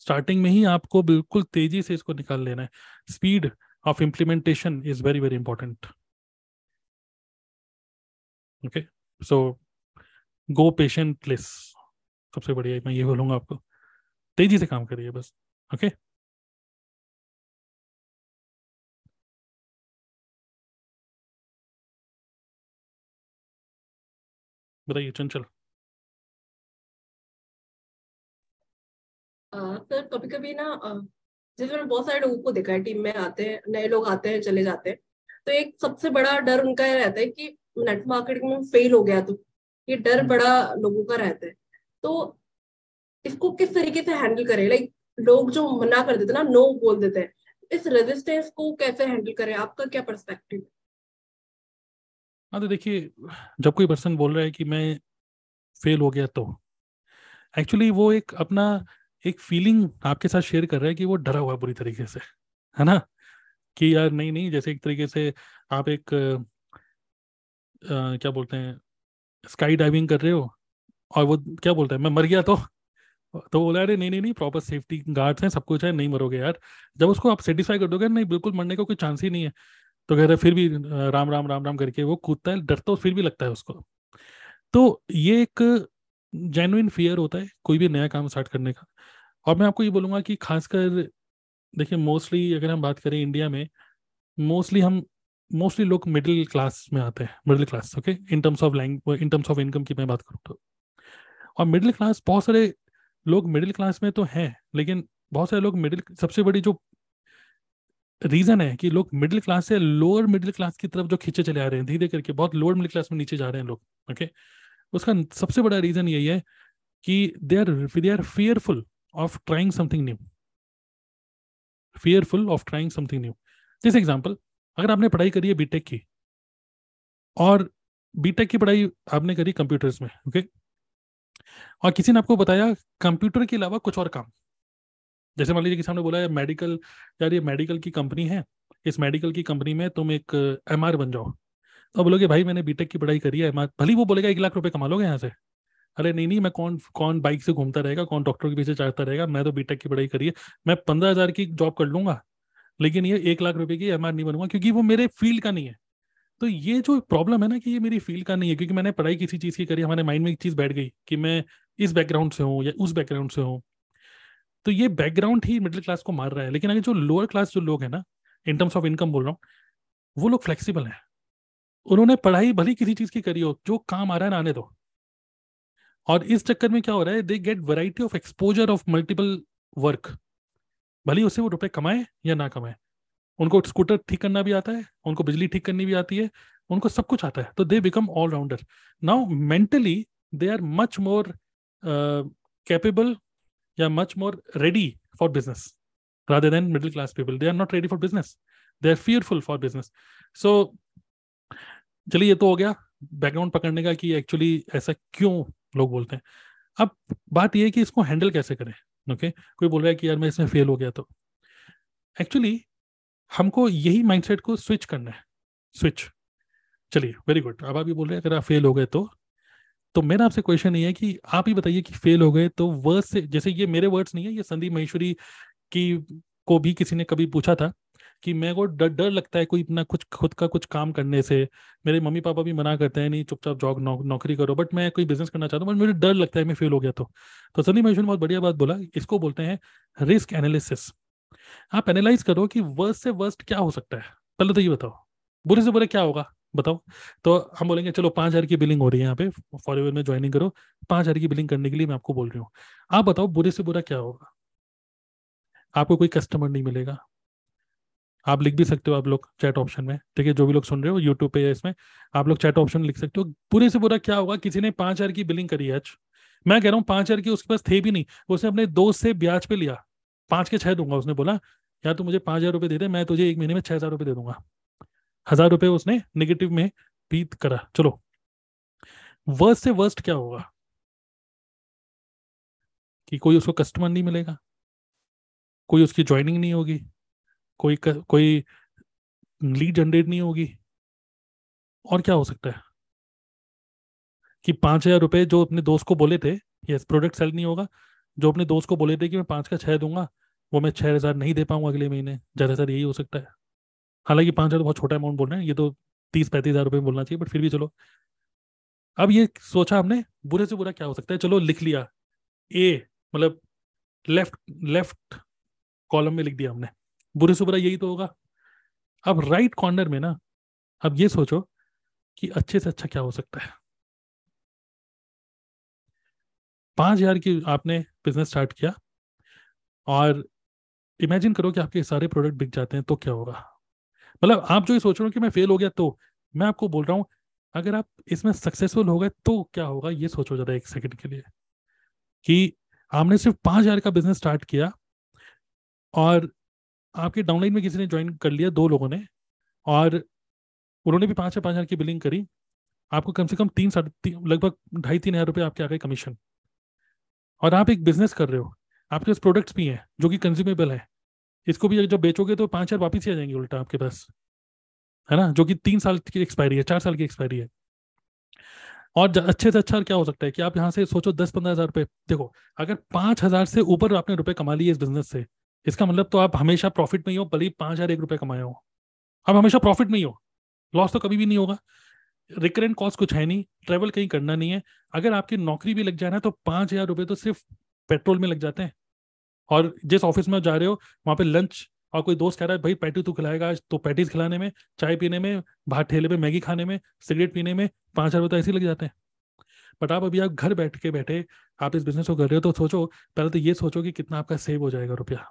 स्टार्टिंग में ही आपको बिल्कुल तेज़ी से इसको निकाल लेना है। Speed of implementation is very very important. Okay, so go patientless, सबसे बढ़िया मैं ये बोलूँगा आपको। तेजी से काम करिए बस। ओके, बताइए चंचल। सर कभी कभी ना जैसे मैंने बहुत सारे लोगों को देखा है, टीम में आते हैं नए लोग, आते हैं चले जाते हैं। तो एक सबसे बड़ा डर उनका ये रहता है कि नेट मार्केटिंग में फेल हो गया तो। ये डर बड़ा लोगों का रहता है। तो इसको किस तरीके से हैंडल करें? लाइक लोग जो मना कर देते ना, नो बोल देते हैं, इस रेजिस्टेंस को कैसे हैंडल करें, आपका क्या पर्सपेक्टिव? हाँ, तो देखिए, जब कोई पर्सन बोल रहा है कि मैं फेल हो गया, तो एक्चुअली वो एक अपना एक फीलिंग आपके साथ शेयर कर रहा है कि वो डरा हुआ है पूरी तरीके से, है ना, कि यार नहीं नहीं, जैसे एक तरीके से आप एक क्या बोलते हैं, स्काई डाइविंग कर रहे हो और वो क्या बोलता है, मैं मर गया, तो बोला अरे नहीं नहीं नहीं, प्रॉपर सेफ्टी गार्ड्स हैं, सब कुछ है, नहीं मरोगे यार। जब उसको आप सेटिस्फाई कर दोगे, नहीं बिल्कुल मरने का कोई चांस ही नहीं है, तो कह रहे फिर भी राम राम राम राम करके वो कूदता है, डर तो फिर भी लगता है उसको। तो ये एक जेन्युइन फियर होता है कोई भी नया काम स्टार्ट करने का। और मैं आपको ये बोलूँगा कि खासकर देखिए, मोस्टली अगर हम बात करें इंडिया में, मोस्टली लोग मिडिल क्लास में आते हैं, middle class, okay, in terms of income की मैं बात करूँ तो। और मिडिल क्लास, बहुत सारे लोग मिडिल क्लास में तो हैं, लेकिन बहुत सारे लोग सबसे बड़ी जो रीज़न है कि लोग मिडिल क्लास से लोअर मिडिल क्लास की तरफ जो खींचे चले आ रहे हैं, धीरे करके बहुत लोअर मिडिल क्लास में नीचे जा रहे हैं लोग, ओके। उसका सबसे बड़ा रीज़न यही है कि they are fearful of trying something new, fearful of trying something new. जैसे एग्जाम्पल, अगर आपने पढ़ाई करी है बीटेक की, और बीटेक की पढ़ाई आपने करी कंप्यूटर्स में, ओके, और किसी ने आपको बताया कंप्यूटर के अलावा कुछ और काम, जैसे मान लीजिए किसी ने बोला है मेडिकल, यार ये मेडिकल की कंपनी है, इस मेडिकल की कंपनी में तुम एक एमआर बन जाओ, तो बोलोगे भाई मैंने बीटेक की पढ़ाई करी है, एमआर, भले वो बोलेगा 1 लाख रुपए कमा लोगे यहाँ से, अरे नहीं नहीं, मैं कौन बाइक से घूमता रहेगा, कौन डॉक्टर के पीछे चढ़ता रहेगा, मैं तो बीटेक की पढ़ाई करी है, मैं 15,000 की जॉब कर लूंगा, लेकिन ये 1 लाख रुपए की एमआर नहीं बनूंगा, क्योंकि वो मेरे फील्ड का नहीं है। तो ये जो प्रॉब्लम है ना, कि ये मेरी फील्ड का नहीं है, क्योंकि मैंने पढ़ाई किसी चीज़ की करी, हमारे माइंड में एक चीज़ बैठ गई कि मैं इस बैकग्राउंड से हूँ या उस बैकग्राउंड से हूँ, तो ये बैकग्राउंड ही मिडिल क्लास को मार रहा है। लेकिन अगर जो लोअर क्लास जो लोग हैं ना, इन टर्म्स ऑफ इनकम बोल रहा हूँ, वो लोग फ्लेक्सिबल हैं, उन्होंने पढ़ाई भली किसी चीज़ की करी हो, जो काम आ रहा है ना आने दो। और इस चक्कर में क्या हो रहा है, they get variety of exposure of multiple work, भले उससे वो रुपए कमाए या ना कमाए, उनको स्कूटर ठीक करना भी आता है, उनको बिजली ठीक करनी भी आती है, उनको सब कुछ आता है, तो they become all rounder. Now mentally they are much more capable या much more ready for business rather than middle class people. They are not ready for business, they are fearful for business. So चलिए, ये तो हो गया background पकड़ने का कि actually ऐसा क्यों लोग बोलते हैं। अब बात यह है कि इसको हैंडल कैसे करें, ओके। कोई बोल रहा है कि यार मैं इसमें फेल हो गया, तो एक्चुअली हमको यही माइंडसेट को स्विच करना है, स्विच। चलिए, वेरी गुड। अब आप ये बोल रहे हैं अगर आप फेल हो गए तो मेरा आपसे क्वेश्चन ये है कि आप ही बताइए कि फेल हो गए तो वर्ड्स से, जैसे ये मेरे वर्ड्स नहीं है, ये संदीप महेश्वरी को भी किसी ने कभी पूछा था कि मेरे को डर लगता है कोई अपना कुछ खुद का कुछ काम करने से, मेरे मम्मी पापा भी मना करते हैं नहीं चुपचाप जॉब नौकरी करो, बट मैं कोई बिजनेस करना चाहता हूँ, बट मुझे डर लगता है मैं फेल हो गया तो संदीप महेश्वरी ने बहुत बढ़िया बात बोला, इसको बोलते हैं रिस्क एनालिसिस। आप एनालाइज करो कि वर्स्ट से वर्स्ट क्या हो सकता है, पहले तो ये बताओ, बुरे से बुरा क्या होगा बताओ। तो हम बोलेंगे चलो 5,000 की बिलिंग हो रही है यहाँ पे, फॉरएवर में ज्वाइनिंग करो, 5,000 की बिलिंग करने के लिए मैं आपको बोल रही हूँ। आप बताओ बुरे से बुरा क्या होगा, आपको कोई कस्टमर नहीं मिलेगा। आप लिख भी सकते हो, आप लोग चैट ऑप्शन में, ठीक है, जो भी लोग सुन रहे हो यूट्यूब पे, इसमें आप लोग चैट ऑप्शन लिख सकते हो, बुरे से बुरा क्या होगा। किसी ने 5,000 की बिलिंग करी है आज, मैं कह रहा हूँ 5,000 की उसके पास थे भी नहीं, उसने अपने दोस्त से ब्याज पे लिया, 5 के 6 दूंगा, उसने बोला यार तू मुझे 5,000 रुपये दे दे, मैं तुझे 1 महीने में 6,000 रुपये दे दूंगा, 1,000 रुपये उसने नेगेटिव में बीत करा। चलो वर्स्ट से वर्स्ट क्या होगा, कि कोई उसको कस्टमर नहीं मिलेगा, कोई उसकी ज्वाइनिंग नहीं होगी, कोई लीड जनरेट नहीं होगी। और क्या हो सकता है कि 5,000 रुपये जो अपने दोस्त को बोले थे, यस, प्रोडक्ट सेल नहीं होगा, जो अपने दोस्त को बोले थे कि मैं 5 का 6 दूंगा, वो मैं 6,000 नहीं दे पाऊंगा अगले महीने, ज़्यादातर यही हो सकता है। हालांकि 5,000 बहुत छोटा अमाउंट बोल रहे हैं, ये तो 30-35,000 रुपये बोलना चाहिए, बट फिर भी चलो। अब ये सोचा हमने बुरे से बुरा क्या हो सकता है, चलो लिख लिया, ए मतलब लेफ्ट कॉलम में लिख दिया हमने, बुरे से बुरा यही तो होगा। अब राइट कॉर्नर में ना, अब ये सोचो कि अच्छे से अच्छा क्या हो सकता है। 5,000 की आपने बिजनेस स्टार्ट किया और इमेजिन करो कि आपके सारे प्रोडक्ट बिक जाते हैं, तो क्या होगा। मतलब आप जो ये सोच रहे हो कि मैं फेल हो गया, तो मैं आपको बोल रहा हूँ अगर आप इसमें सक्सेसफुल हो गए तो क्या होगा, ये सोचो जरा एक सेकंड के लिए, कि आपने सिर्फ 5,000 का बिजनेस स्टार्ट किया और आपके डाउनलाइन में किसी ने ज्वाइन कर लिया, 2 लोगों ने, और उन्होंने भी 5,000 की बिलिंग करी, आपको कम से कम 3 साढ़े 3 लगभग 2,500-3,000 रुपये आपके आ गए कमीशन। और आप एक बिजनेस कर रहे हो, आपके पास प्रोडक्ट्स भी हैं जो कि कंज्यूमेबल है, इसको भी जब बेचोगे तो 5,000 वापस ही आ जाएंगे उल्टा आपके पास, है ना, जो कि 3 साल की एक्सपायरी है, 4 साल की एक्सपायरी है। और अच्छे से अच्छा क्या हो सकता है कि आप यहाँ से सोचो 10-15,000 रुपये, देखो अगर 5,000 से ऊपर आपने रुपये कमा लिए इस बिजनेस से, इसका मतलब तो आप हमेशा प्रॉफिट में ही हो, भले 5,001 रुपये कमाए हो, आप हमेशा प्रॉफिट में ही हो, लॉस तो कभी भी नहीं होगा। रिकरेंट कॉस्ट कुछ है नहीं, ट्रेवल कहीं करना नहीं है। अगर आपकी नौकरी भी लग जाए ना तो 5,000 रुपये तो सिर्फ पेट्रोल में लग जाते हैं, और जिस ऑफिस में जा रहे हो वहाँ पे लंच, और कोई दोस्त कह रहा है भाई पैटी तू खिलाएगा आज, तो पैटीज खिलाने में, चाय पीने में, बाहर ठेले पे मैगी खाने में, सिगरेट पीने में 5,000 रुपये तो ऐसे ही लग जाते हैं। बट आप अभी आप घर बैठ के बैठे आप इस बिजनेस को कर रहे हो, तो सोचो, पहले तो ये सोचो कि कितना आपका सेव हो जाएगा रुपया,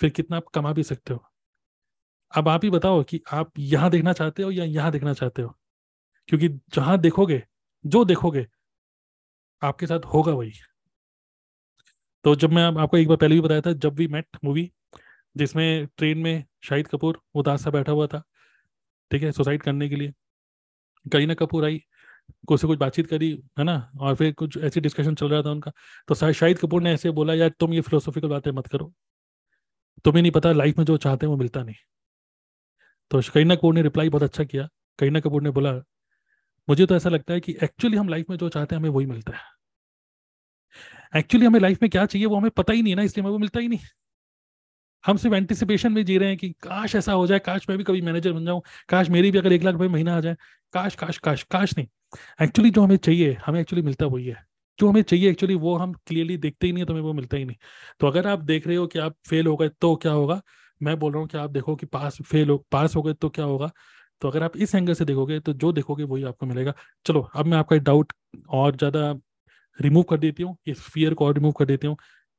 फिर कितना आप कमा भी सकते हो। अब आप ही बताओ कि आप यहाँ देखना चाहते हो या यहाँ देखना चाहते हो, क्योंकि जहाँ देखोगे, जो देखोगे आपके साथ होगा वही। तो जब मैं आपको एक बार पहले भी बताया था, जब वी मेट मूवी, जिसमें ट्रेन में शाहिद कपूर उदास सा बैठा हुआ था, ठीक है, सुसाइड करने के लिए, करीना कपूर आई, कुछ से कुछ बातचीत करी, है ना, और फिर कुछ ऐसी डिस्कशन चल रहा था उनका, तो शाहिद कपूर ने ऐसे बोला, यार तुम ये फिलोसॉफिकल बातें मत करो, तुम्हें नहीं पता लाइफ में जो चाहते हैं वो मिलता नहीं। तो करीना कपूर ने रिप्लाई बहुत अच्छा किया, करीना कपूर ने बोला, मुझे तो ऐसा लगता है कि एक्चुअली हम लाइफ में जो चाहते हैं हमें वही मिलता है, एक्चुअली हमें लाइफ में क्या चाहिए वो हमें पता ही नहीं है ना, इसलिए हमें वो मिलता ही नहीं। हम सिर्फ एंटिसिपेशन में जी रहे हैं कि काश ऐसा हो जाए, काश मैं भी कभी मैनेजर बन जाऊं, काश मेरी भी अगर 1 लाख रुपए महीना आ जाए, काश काश काश काश। नहीं, एक्चुअली जो हमें चाहिए हमें एक्चुअली मिलता वही है, जो हमें चाहिए एक्चुअली वो हम क्लियरली देखते ही नहीं है, तो हमें वो मिलता ही नहीं। तो अगर आप देख रहे हो कि आप फेल हो गए तो क्या होगा, मैं बोल रहा हूँ कि आप देखो कि पास हो गए तो क्या होगा। तो अगर आप इस एंगल से देखोगे तो जो देखोगे वही आपको मिलेगा। चलो अब मैं आपका डाउट और ज़्यादा रिमूव कर देती हूँ, इस फियर को और रिमूव कर देती हूँ।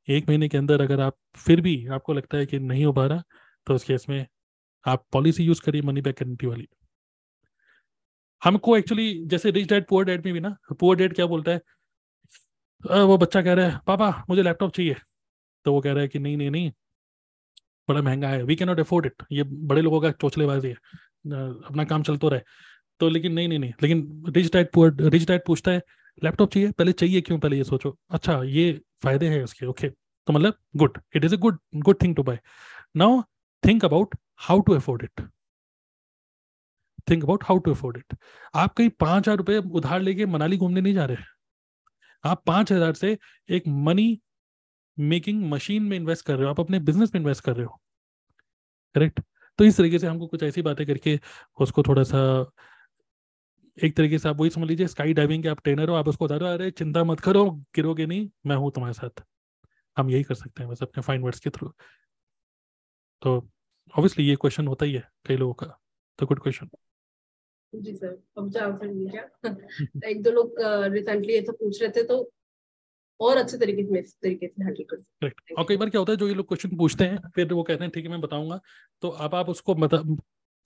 1 महीने के अंदर अगर आप फिर भी आपको लगता है कि नहीं हो पा रहा, तो उस केस में आप पॉलिसी यूज़ करिए, मनी बैक गारंटी वाली। हमको एक्चुअली जैसे रिच डैड पुअर डैड में भी ना, पुअर डैड क्या बोलता है, वो बच्चा कह रहा है पापा मुझे लैपटॉप चाहिए, तो वो कह रहा है कि नहीं नहीं नहीं बड़ा महंगा है, we can not afford it, ये बड़े लोगों का चोचलेबाजी है, अपना काम चल तो रहे। तो लेकिन नहीं, लेकिन रिच डैड पूछता है लैपटॉप चाहिए, पहले चाहिए क्यों, पहले ये सोचो, अच्छा ये फायदे हैं उसके, ओके तो मतलब good, it is a good thing to buy. Now think about how to afford it. आप कहीं 5,000 रुपये उधार लेके मनाली घूमने नहीं जा रहे, आप 5,000 से एक मनी मेकिंग मशीन में इन्वेस्ट कर रहे हो, आप अपने बिजनेस में इन्वेस्ट कर रहे हो, करेक्ट। तो इस तरीके से हमको कुछ ऐसी बातें करके उसको थोड़ा सा, एक तरीके से आप वही समझ लीजिए, स्काई डाइविंग के आप ट्रेनर हो, आप उसको बता रहे हो अरे चिंता मत करो, गिरोगे नहीं, मैं हूँ तुम्हारे साथ। हम यही कर सकते हैं बस अपने फाइन वर्ड्स के थ्रू। तो ऑब्वियसली ये क्वेश्चन होता ही है कई लोगों का, तो गुड क्वेश्चन। जी सर, अब मुझे आंसर मिल गया। 1-2 लोग रिसेंटली ये तो पूछ रहे थे, तो और अच्छे तरीके से हैंडल कर सकते हैं। और कई बार क्या होता है, जो ये लोग क्वेश्चन पूछते हैं फिर वो कहते हैं ठीक है मैं बताऊंगा, तो अब आप उसको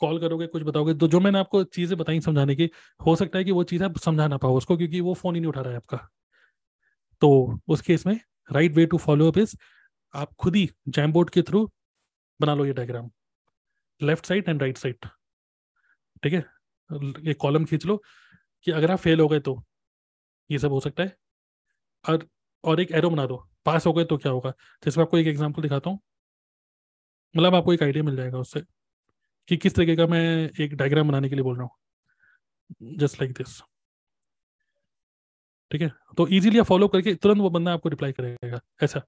कॉल करोगे, कुछ बताओगे, तो जो मैंने आपको चीज़ें बताई समझाने की, हो सकता है कि वो चीज़ आप समझा ना पाओ उसको, क्योंकि वो फ़ोन ही नहीं उठा रहा है आपका। तो उस केस में right way to follow up is, आप खुद ही जैमबोर्ड के थ्रू बना लो ये diagram, left side and right side, ठीक है, एक कॉलम खींच लो कि अगर आप फेल हो गए तो ये सब हो सकता है, और एक एरो बना दो पास हो गए तो क्या होगा। जिसमें आपको एक एग्जाम्पल दिखाता हूँ, मतलब आपको एक आइडिया मिल जाएगा उससे कि किस तरीके का मैं एक डायग्राम बनाने के लिए बोल रहा हूँ, जस्ट लाइक दिस, ठीक है। तो इजीली फॉलो करके तुरंत वो बंदा आपको रिप्लाई करेगा, ऐसा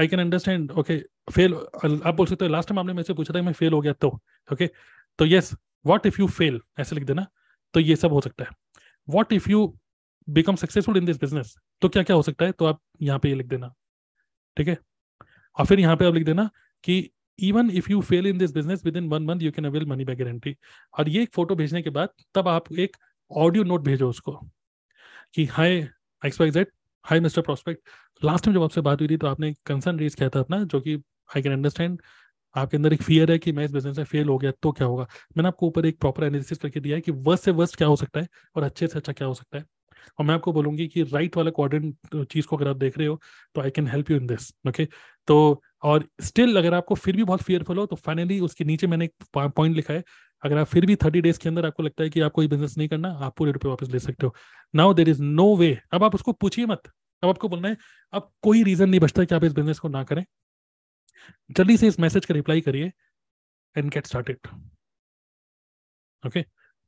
I can understand, okay fail, आप बोल सकते हो लास्ट टाइम आपने मेरे से पूछा था मैं फेल हो गया तो, ओके तो yes what if you fail, ऐसे लिख देना। तो ये सब हो सकता है, what if you become successful in this business, तो क्या क्या हो सकता है, तो आप यहाँ पे ये लिख देना, ठीक है। और फिर यहाँ पे आप लिख देना कि Even if you fail in this business within 1 month, you can avail money back guarantee। और ये एक फोटो भेजने के बाद तब आप एक ऑडियो नोट भेजो उसको कि hi XYZ, hi mister prospect, last time जब आपसे बात हुई थी तो आपने कंसर्न रेज किया था अपना, जो कि आई कैन अंडरस्टैंड, आपके अंदर एक फियर है कि मैं इस बिजनेस में फेल हो गया तो क्या होगा। मैंने आपको ऊपर एक प्रॉपर एनालिसिस करके दिया है कि वर्स्ट से वर्स्ट क्या हो सकता है और अच्छे से अच्छा क्या हो सकता है। और मैं आपको बोलूंगी कि राइट वाला क्वाड्रेंट चीज को अगर आप देख रहे हो तो I can help you in this, okay. तो और स्टिल अगर आपको फिर भी बहुत फियरफुल हो तो फाइनली उसके नीचे मैंने एक पॉइंट लिखा है, अगर आप फिर भी 30 डेज के अंदर आपको लगता है कि आपको ये बिजनेस नहीं करना, आप पूरे रुपए वापस ले सकते हो। Now there is no way, अब आप उसको पूछिए मत, अब आपको बोलना है अब कोई रीजन नहीं बचता कि आप इस बिजनेस को ना करें, जल्दी से इस मैसेज का रिप्लाई करिए एंड गेट स्टार्टेड, ओके।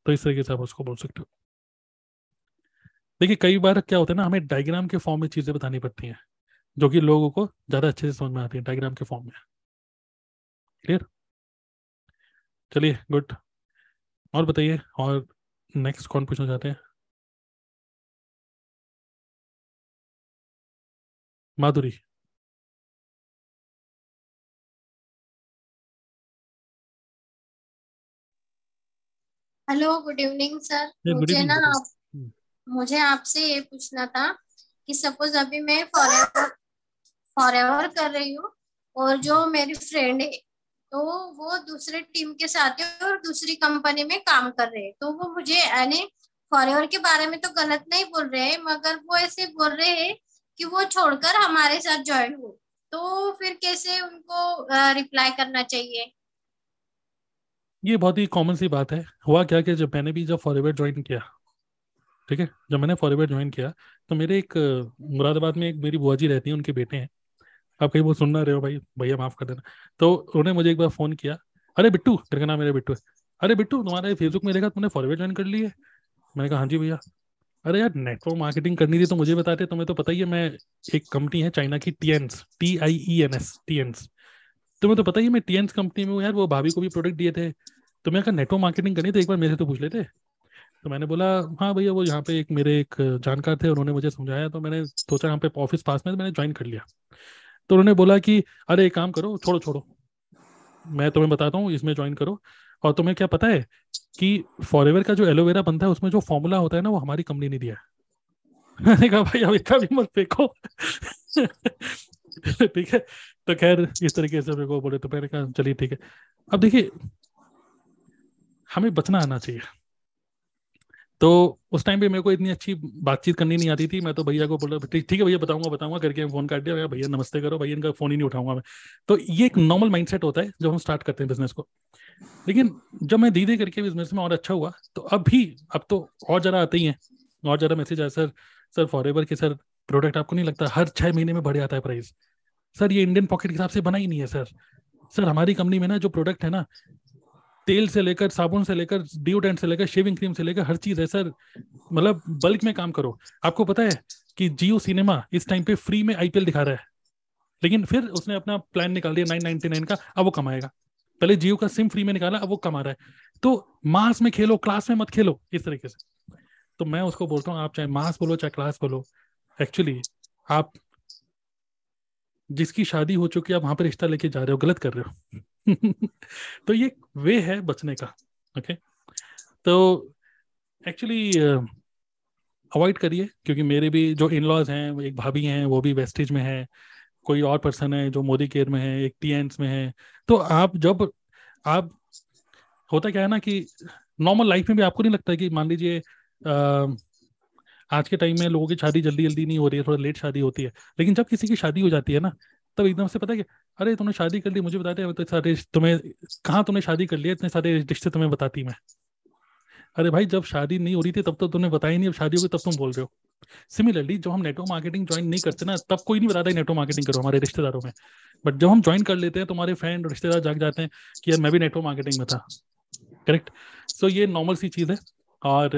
तो इस तरीके से आप उसको बोल सकते हो। देखिए कई बार क्या होता है ना, हमें डायग्राम के फॉर्म में चीजें बतानी पड़ती हैं जो कि लोगों को ज्यादा अच्छे से समझ में आती है डायग्राम के फॉर्म में, क्लियर। चलिए गुड, और बताइए और नेक्स्ट कौन पूछना चाहते हैं। Madhuri, hello good evening sir, मुझे आपसे ये पूछना था कि सपोज अभी मैं फॉरएवर कर रही हूँ और जो मेरी फ्रेंड है तो वो दूसरे टीम के साथ है और दूसरी कंपनी में काम कर रहे हैं, तो वो मुझे यानी फॉरएवर के बारे में तो गलत नहीं बोल रहे हैं मगर वो ऐसे बोल रहे हैं कि वो छोड़कर हमारे साथ ज्वाइन हो, तो फिर कैसे उनको रिप्लाई करना चाहिए। ये बहुत ही कॉमन सी बात है। हुआ क्या कि जब मैंने भी फॉरएवर ज्वाइन किया, ठीक है, जब मैंने फॉरएवर ज्वाइन किया तो मेरे एक मुरादाबाद में एक मेरी बुआ जी रहती है, उनके बेटे हैं, आप कहीं वो सुन ना रहे हो भाई, भैया माफ कर देना। तो उन्होंने मुझे एक बार फोन किया, अरे बिट्टू, तेरा नाम मेरा बिट्टू है, अरे बिट्टू तुम्हारे फेसबुक में देखा तुमने फॉरएवर ज्वाइन कर ली है। मैंने कहा हाँ जी भैया। अरे यार नेटवर्क मार्केटिंग करनी थी तो मुझे बताते, तुम्हें तो पता ही है मैं एक कंपनी है चाइना की, टीएनस, तुम्हें तो पता ही मैं टीएनस कंपनी में हूँ यार, वो भाभी को भी प्रोडक्ट दिए थे, तो मैंने कहा नेटवर्क मार्केटिंग करनी तो एक बार मेरे से तो पूछ लेते। तो मैंने बोला हाँ भैया वो यहाँ पे एक मेरे एक जानकार थे, उन्होंने मुझे समझाया, तो मैंने सोचा यहाँ पे ऑफिस पास में, मैंने ज्वाइन कर लिया। तो उन्होंने बोला कि अरे एक काम करो, छोड़ो मैं तुम्हें बताता हूँ, इसमें ज्वाइन करो। और तुम्हें क्या पता है कि फॉरएवर का जो एलोवेरा बनता है उसमें जो फॉर्मूला होता है ना वो हमारी कंपनी ने दिया है। मैंने कहा भाई अब इतना भी मत फेंको, ठीक है। तो खैर इस तरीके से मेरे को बोले, तो मैंने कहा चलिए ठीक है। अब देखिए हमें बचना आना चाहिए। तो उस टाइम पे मेरे को इतनी अच्छी बातचीत करनी नहीं आती थी, मैं तो भैया को बोल रहा ठीक है भैया बताऊंगा करके फोन काट दिया, भैया नमस्ते करो, भैया इनका फोन ही नहीं उठाऊंगा मैं। तो ये एक नॉर्मल माइंडसेट होता है जब हम स्टार्ट करते हैं बिजनेस को। लेकिन जब मैं धीरे करके बिजनेस में और अच्छा हुआ तो अब तो और ज़रा आते ही हैं, और ज़रा मैसेज आया सर फॉरएवर के सर प्रोडक्ट आपको नहीं लगता हर 6 महीने में बढ़ आता है प्राइस, सर ये इंडियन पॉकेट के हिसाब से बना ही नहीं है सर हमारी कंपनी में ना जो प्रोडक्ट है ना तेल से लेकर साबुन से लेकर डिओडेंट से लेकर शेविंग क्रीम से लेकर हर चीज है सर, मतलब बल्क में काम करो। आपको पता है कि जियो सिनेमा इस टाइम पे फ्री में आईपीएल दिखा रहा है, लेकिन फिर उसने अपना प्लान निकाल दिया 999 का, अब वो कमाएगा। पहले जियो का सिम फ्री में निकाला, अब वो कमा रहा है। तो मास में खेलो, क्लास में मत खेलो, इस तरीके से। तो मैं उसको बोलता हूँ आप चाहे मास बोलो चाहे क्लास बोलो, एक्चुअली आप जिसकी शादी हो चुकी है आप वहां पर रिश्ता लेके जा रहे हो, गलत कर रहे हो। तो ये वे है बचने का, ओके। तो एक्चुअली अवॉइड करिए, क्योंकि मेरे भी जो इन लॉज हैं, एक भाभी हैं वो भी वेस्टेज में है, कोई और पर्सन है जो मोदीकेयर में है, एक टीएंस में है। तो आप जब आप होता क्या है ना कि नॉर्मल लाइफ में भी आपको नहीं लगता कि मान लीजिए आज के टाइम में लोगों की शादी जल्दी नहीं हो रही है, थोड़ा लेट शादी होती है, लेकिन जब किसी की शादी हो जाती है ना तब एकदम से पता है कि अरे तुमने शादी कर ली, मुझे बताते हैं तो सारे तुम्हें कहाँ तुमने शादी कर लिया, इतने सारे रिश्ते तुम्हें बताती मैं। अरे भाई जब शादी नहीं हो रही थी तब तो तुमने बताया नहीं, अब शादी होगी तब तुम बोल रहे हो। सिमिलरली जब हम नेटवर्क मार्केटिंग ज्वाइन नहीं करते ना तब कोई नहीं बताता नेटवर्क मार्केटिंग करो हमारे रिश्तेदारों में, बट जब हम ज्वाइन कर लेते हैं तो हमारे फ्रेंड और रिश्तेदार जाग जाते हैं कि यार मैं भी नेटवर्क मार्केटिंग में था, करेक्ट। सो ये नॉर्मल सी चीज़ है और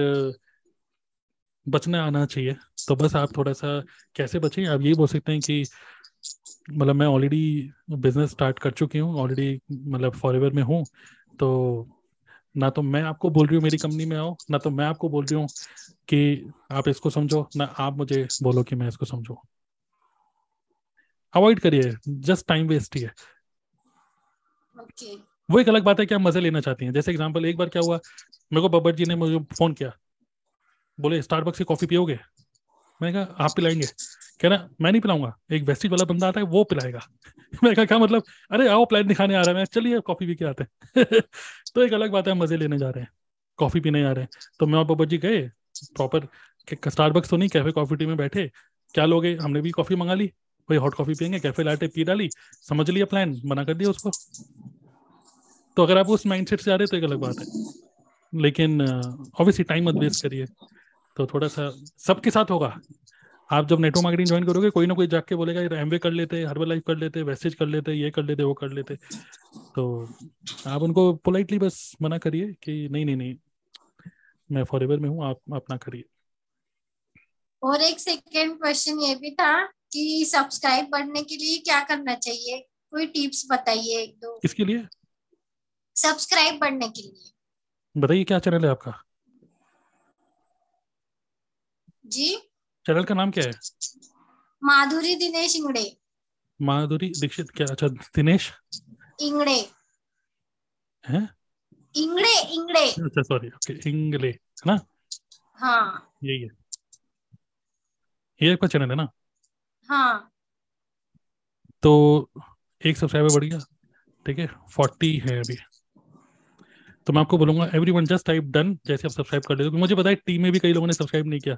बचना आना चाहिए। तो बस आप थोड़ा सा कैसे बचें, आप यही बोल सकते हैं कि मतलब मैं ऑलरेडी बिजनेस स्टार्ट कर चुकी हूँ, ऑलरेडी मतलब फॉरएवर में हूँ, तो ना तो मैं आपको बोल रही हूँ मेरी कंपनी में आओ, ना तो मैं आपको बोल रही हूँ कि आप इसको समझो, ना आप मुझे बोलो कि मैं इसको समझूँ। अवॉइड करिए, जस्ट टाइम वेस्ट ही है, okay। वो एक अलग बात है कि आप मजे लेना चाहती हैं। जैसे एग्जाम्पल एक बार क्या हुआ, मेरे को बब्बर जी ने मुझे फोन किया, बोले स्टारबक्स से कॉफी पियोगे, मैंने कहा आप पिलाएंगे, कह रहा मैं नहीं पिलाऊंगा, एक वेस्टिज वाला बंदा आता है वो पिलाएगा। मैंने कहा क्या मतलब, अरे आओ प्लान दिखाने आ रहा है मैं, चलिए कॉफी पी के आते हैं। तो एक अलग बात है मजे लेने जा रहे हैं, कॉफी पीने जा रहे हैं। तो मैं और बाबा जी गए प्रॉपर स्टारबक्स तो नहीं, कैफे कॉफी टी में बैठे, क्या लोगे, हमने भी कॉफी मंगा ली, भाई हॉट कॉफी पियेंगे, कैफे लाटे पी डाली, समझ लिया प्लान, मना कर दिया उसको। तो अगर आप उस माइंडसेट से आ रहे तो एक अलग बात है, लेकिन ऑब्वियसली टाइम मत वेस्ट करिए। तो थोड़ा सा सबके साथ होगा, आप जब नेटवर्क मार्केटिंग ज्वाइन करोगे कोई ना कोई जाके बोलेगा यार एमवे कर लेते, हर्बलाइफ कर लेते, वेस्टेज कर लेते, ये कर लेते, वो कर लेते। तो आप उनको पोलाइटली बस मना करिए कि नहीं नहीं नहीं मैं फॉरएवर में हूँ, आप ना करिए। और एक सेकेंड क्वेश्चन ये भी था कि सब्सक्राइब बढ़ने के लिए क्या करना चाहिए, कोई टिप्स बताइए एक दो। किसके लिए सब्सक्राइब बढ़ने के लिए बताइए, क्या चैनल है आपका जी? चैनल का नाम क्या है? माधुरी दिनेश इंगड़े। माधुरी दीक्षित क्या? अच्छा दिनेश इंगड़े हैं? इंगड़े इंगड़े, अच्छा सॉरी, ओके इंगड़े है ना? हाँ यही है, ये आपका चैनल है ना? हाँ। तो एक सब्सक्राइबर बढ़ गया, ठीक है, 40 है अभी। तो मैं आपको बोलूंगा एवरीवन जस्ट टाइप डन, जैसे आप सब्सक्राइब कर लेते हो। मुझे पता है टीम में भी कई लोगों ने सब्सक्राइब नहीं किया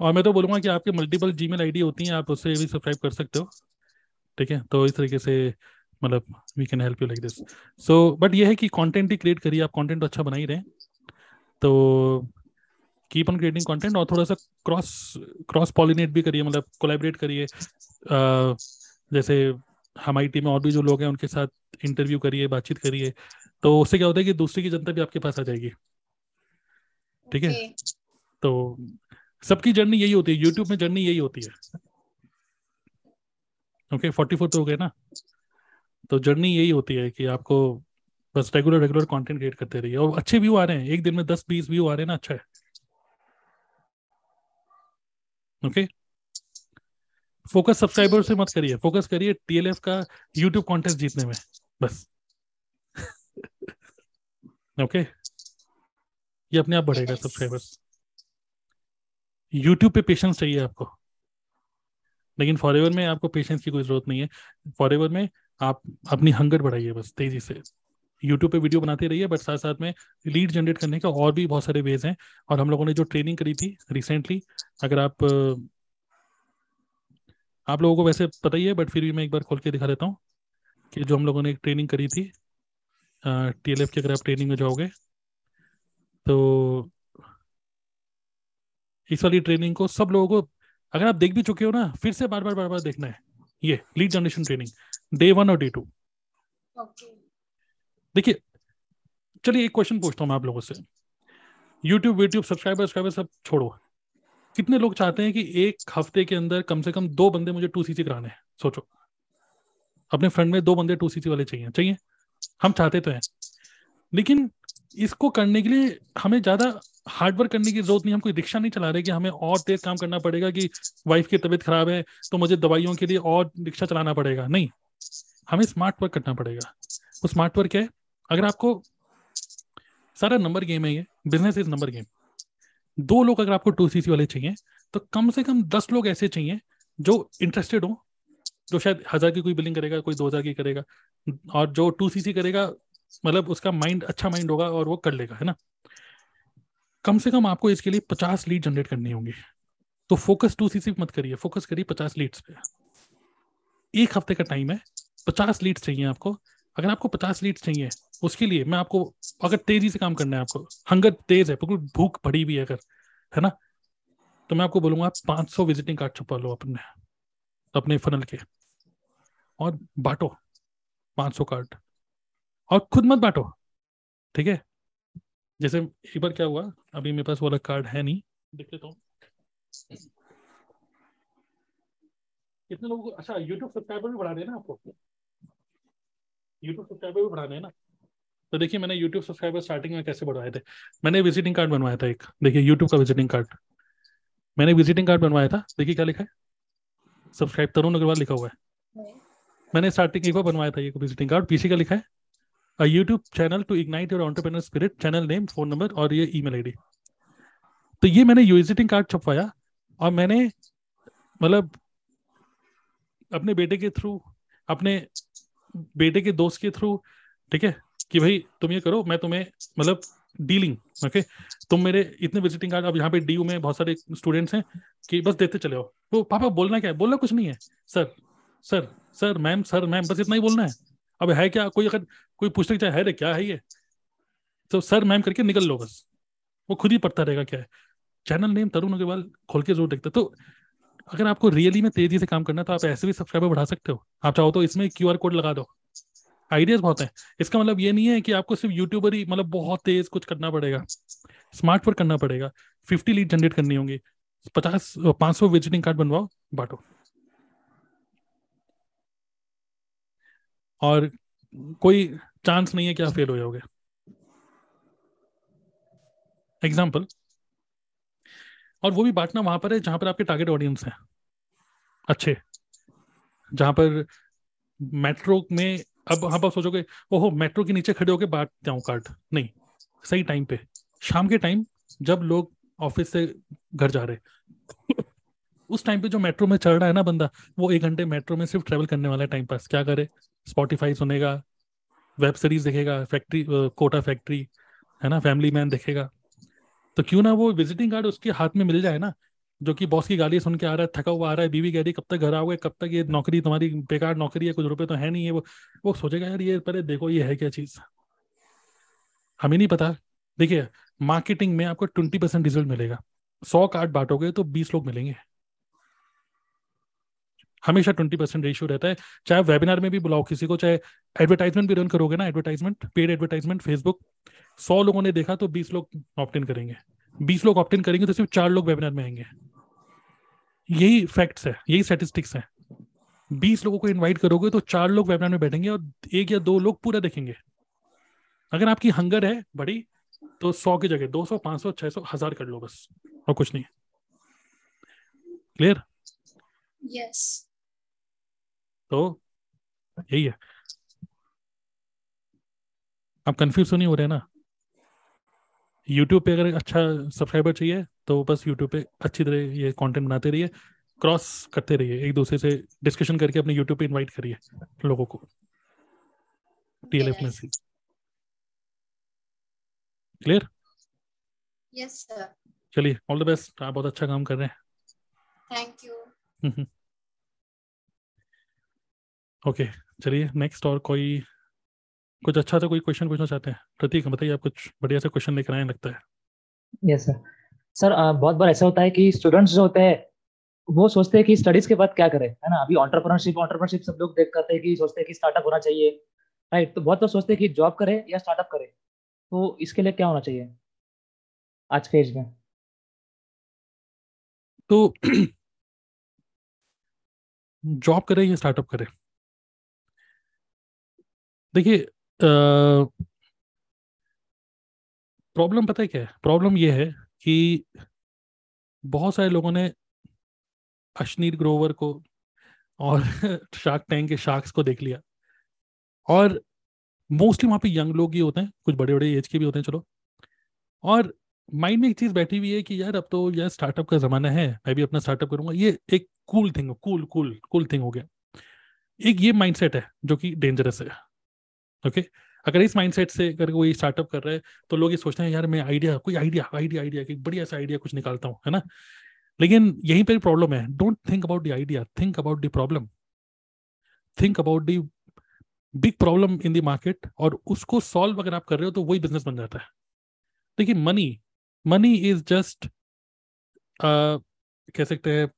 और मैं तो बोलूंगा कि आपके मल्टीपल जीमेल आईडी होती हैं, आप उससे भी सब्सक्राइब कर सकते हो, ठीक है। तो इस तरीके से मतलब we can help you like this. So but ये है कि कॉन्टेंट ही क्रिएट करिए, आप कॉन्टेंट तो अच्छा बना ही रहे, तो कीप ऑन क्रिएटिंग कॉन्टेंट। और थोड़ा सा क्रॉस पॉलिनेट भी करिए, मतलब कोलैबोरेट करिए, जैसे हमारी टीम में और भी जो लोग हैं उनके साथ इंटरव्यू करिए, बातचीत करिए। तो उससे क्या होता है कि दूसरी की जनता भी आपके पास आ जाएगी, ठीक है okay. तो सबकी जर्नी यही होती है, यूट्यूब में जर्नी यही होती है, ओके 44 तो हो गए ना। तो जर्नी यही होती है कि आपको बस रेगुलर कंटेंट क्रिएट करते रहिए, और अच्छे व्यू आ रहे हैं, एक दिन में 10-20 व्यू आ रहे हैं ना, अच्छा है ओके। फोकस सब्सक्राइबर से मत करिए, फोकस करिए टीएलएफ का यूट्यूब कॉन्टेस्ट जीतने में बस ओके ये अपने आप बढ़ेगा सब्सक्राइबर्स। यूट्यूब पे पेशेंस चाहिए आपको, लेकिन फॉरएवर में आपको पेशेंस की कोई जरूरत नहीं है। फॉरएवर में आप अपनी हंगर बढ़ाइए बस तेजी से, यूट्यूब पे वीडियो बनाते रहिए, बट साथ साथ में लीड जनरेट करने का और भी बहुत सारे वेज हैं। और हम लोगों ने जो ट्रेनिंग करी थी रिसेंटली, अगर आप लोगों को वैसे पता ही है बट फिर भी मैं एक बार खोल के दिखा देता हूँ कि जो हम लोगों ने एक ट्रेनिंग करी थी टीएलएफ की। अगर आप ट्रेनिंग में जाओगे तो इस वाली ट्रेनिंग को सब लोगों को, अगर आप देख भी चुके हो ना, फिर से बार बार देखना है। ये लीड जनरेशन ट्रेनिंग डे 1 और डे 2 okay. देखिए चलिए एक क्वेश्चन पूछता हूँ आप लोगों से, यूट्यूब सब्सक्राइबर सब छोड़ो, कितने लोग चाहते हैं कि एक हफ्ते के अंदर कम से कम 2 बंदे मुझे 2cc कराने हैं? सोचो अपने फ्रेंड में 2 बंदे 2cc वाले चाहिए। हम चाहते तो हैं, लेकिन इसको करने के लिए हमें ज़्यादा हार्डवर्क करने की जरूरत नहीं। हम कोई रिक्शा नहीं चला रहे कि हमें और तेज काम करना पड़ेगा कि वाइफ की तबीयत खराब है तो मुझे दवाइयों के लिए और रिक्शा चलाना पड़ेगा। नहीं, हमें स्मार्ट वर्क करना पड़ेगा। वो स्मार्ट वर्क है, अगर आपको सारा नंबर गेम है, ये बिजनेस इज नंबर गेम। 2 लोग अगर आपको 2cc वाले चाहिए तो कम से कम 10 लोग ऐसे चाहिए जो इंटरेस्टेड हो, जो शायद 1000 की कोई बिलिंग करेगा, कोई 2000 की करेगा, और जो 2cc करेगा मतलब उसका माइंड अच्छा माइंड होगा और वो कर लेगा, है ना। कम से कम आपको इसके लिए 50 लीड जनरेट करनी होंगी। तो फोकस 2cc मत करिए, फोकस करिए 50 लीड्स पे। एक हफ्ते का टाइम है, 50 लीड्स चाहिए आपको। अगर आपको 50 लीड्स चाहिए, उसके लिए मैं आपको, अगर तेजी से काम करना है, आपको हंगर तेज है, बिल्कुल भूख पड़ी भी है अगर, है ना, तो मैं आपको बोलूँगा 500 विजिटिंग कार्ड छपा लो अपने फनल के और बांटो 500 कार्ड, और खुद मत बांटो, ठीक है। जैसे एक बार क्या हुआ, अभी मेरे पास वाला कार्ड है नहीं, देख लेता हूँ कितने लोगों को। अच्छा, यूट्यूब सब्सक्राइबर भी बढ़ाने हैं ना आपको, यूट्यूब सब्सक्राइबर भी बढ़ाने हैं ना। तो देखिए मैंने यूट्यूब सब्सक्राइबर स्टार्टिंग में कैसे बढ़ाए थे, मैंने विजिटिंग कार्ड बनवाया था एक, देखिए यूट्यूब का विजिटिंग कार्ड, मैंने विजिटिंग कार्ड बनवाया था, देखिए क्या लिखा है, सब्सक्राइब तरुण अग्रवाल लिखा हुआ है। मैंने स्टार्टिंग एक बार बनवाया था ये विजिटिंग कार्ड, पीछे का लिखा है a YouTube channel to ignite your entrepreneur spirit, channel name, phone number और ये ईमेल आईडी। तो ये मैंने विजिटिंग कार्ड छपवाया और मैंने मतलब अपने बेटे के थ्रू, अपने बेटे के दोस्त के थ्रू, ठीक है, कि भाई तुम ये करो, मैं तुम्हें मतलब डीलिंग, ओके, तुम मेरे इतने विजिटिंग कार्ड, अब यहाँ पे डीयू में बहुत सारे स्टूडेंट्स हैं कि बस देते चले आओ, वो पापा बोलना क्या है, बोलना कुछ नहीं है, sir sir sir ma'am sir ma'am, बस इतना ही बोलना है। अब है क्या, कोई अगर कोई पूछना चाहे है रे क्या है ये, तो सर मैम करके निकल लो, बस वो खुद ही पढ़ता रहेगा क्या है। चैनल नेम तरुण अग्रवाल खोल के जरूर देखते। तो अगर आपको रियली में तेजी से काम करना है तो आप ऐसे भी सब्सक्राइबर बढ़ा सकते हो, आप चाहो तो इसमें क्यूआर कोड लगा दो, आइडियाज बहुत हैं। इसका मतलब ये नहीं है कि आपको सिर्फ यूट्यूबर ही मतलब बहुत तेज कुछ करना पड़ेगा, स्मार्ट वर्क करना पड़ेगा, 50 लीड जनरेट करनी होंगी, 500 विजिटिंग कार्ड बनवाओ, बांटो। और कोई चांस नहीं है कि आप फेल हो जाओगे। एग्जाम्पल, और वो भी बांटना वहां पर है जहां पर आपके टारगेट ऑडियंस है अच्छे, जहां पर मेट्रो में, अब आप सोचोगे ओहो मेट्रो के नीचे खड़े होके बांटते हूँ कार्ड, नहीं, सही टाइम पे, शाम के टाइम जब लोग ऑफिस से घर जा रहे उस टाइम पे जो मेट्रो में चढ़ रहा है ना बंदा, वो 1 घंटे मेट्रो में सिर्फ ट्रेवल करने वाला है, टाइम पास क्या करे, स्पॉटिफाई सुनेगा, वेब सीरीज देखेगा, फैक्ट्री कोटा फैक्ट्री है ना, फैमिली मैन देखेगा। तो क्यों ना वो विजिटिंग कार्ड उसके हाथ में मिल जाए ना, जो कि बॉस की गाली सुन के आ रहा है, थका हुआ आ रहा है, बीवी कह रही कब तक घर आओगे, कब तक ये नौकरी तुम्हारी बेकार नौकरी है, कुछ रुपए तो है नहीं है, वो सोचेगा यार ये पहले देखो ये है क्या चीज़, हमें नहीं पता। देखिए मार्केटिंग में आपको 20% रिजल्ट मिलेगा, 100 कार्ड बांटोगे तो 20 लोग मिलेंगे, हमेशा 20% रेशियो रहता है, चाहे वेबिनार में भी बुलाओ किसी को, चाहे एडवर्टाइजमेंट भी रन करोगे ना, एडवर्टाइजमेंट, पेड एडवर्टाइजमेंट फेसबुक, 100 लोगों ने देखा तो 20 लोग ऑप्ट इन करेंगे, 20 लोग ऑप्ट इन करेंगे तो सिर्फ 4 लोग वेबिनार में आएंगे। यही फैक्ट्स है, यही स्टैटिस्टिक्स है। 20 लोगों को इनवाइट करोगे तो 4 लोग वेबिनार में बैठेंगे और 1 या 2 लोग पूरा देखेंगे। अगर आपकी हंगर है बड़ी तो 100 की जगह 200, 500, 600, 1000 कर लो बस, और कुछ नहीं। क्लियर? यस। तो यही है, आप कंफ्यूज तो नहीं हो रहे ना। YouTube पे अगर अच्छा सब्सक्राइबर चाहिए तो बस YouTube पे अच्छी तरह ये कंटेंट बनाते रहिए, क्रॉस करते रहिए, एक दूसरे से डिस्कशन करके अपने YouTube पे इनवाइट करिए लोगों को। TLF में से क्लियर? Yes sir. चलिए, ऑल द बेस्ट, आप बहुत अच्छा काम कर रहे हैं। Thank you. ओके, चलिए नेक्स्ट। और कोई कुछ अच्छा सा कोई क्वेश्चन पूछना चाहते हैं? प्रतीक बताइए, आप कुछ बढ़िया सा क्वेश्चन लेकर आए लगता है। Yes sir. सर बहुत बार ऐसा होता है कि स्टूडेंट्स जो होते हैं वो सोचते हैं कि स्टडीज के बाद क्या करें, है ना। अभी एंटरप्रेन्योरशिप सब लोग देख करते हैं कि सोचते हैं कि स्टार्टअप होना चाहिए, राइट। तो बहुत लोग सोचते हैं कि जॉब करें या स्टार्टअप करें, तो इसके लिए क्या होना चाहिए आज के एज में? तो जॉब करें या स्टार्टअप करें, देखिए प्रॉब्लम पता है क्या है? प्रॉब्लम यह है कि बहुत सारे लोगों ने अशनीर ग्रोवर को और शार्क टैंक के शार्क्स को देख लिया, और मोस्टली वहाँ पे यंग लोग ही होते हैं, कुछ बड़े बड़े एज के भी होते हैं, चलो। और माइंड में एक चीज़ बैठी हुई है कि यार अब तो यार स्टार्टअप का ज़माना है, मैं भी अपना स्टार्टअप करूँगा, ये एक कूल थिंग, कूल थिंग हो गया। एक ये माइंडसेट है जो कि डेंजरस है, ओके अगर इस माइंडसेट से अगर कोई स्टार्टअप कर रहा है तो लोग ये सोचते हैं यार मैं आइडिया कि बढ़िया सा आइडिया कुछ निकालता हूँ, है ना। लेकिन यहीं पर प्रॉब्लम है, don't think about the idea, think about the problem, think about the big problem in the market, और उसको सॉल्व अगर आप कर रहे हो तो वही बिजनेस बन जाता है। देखिए मनी इज जस्ट कह सकते हैं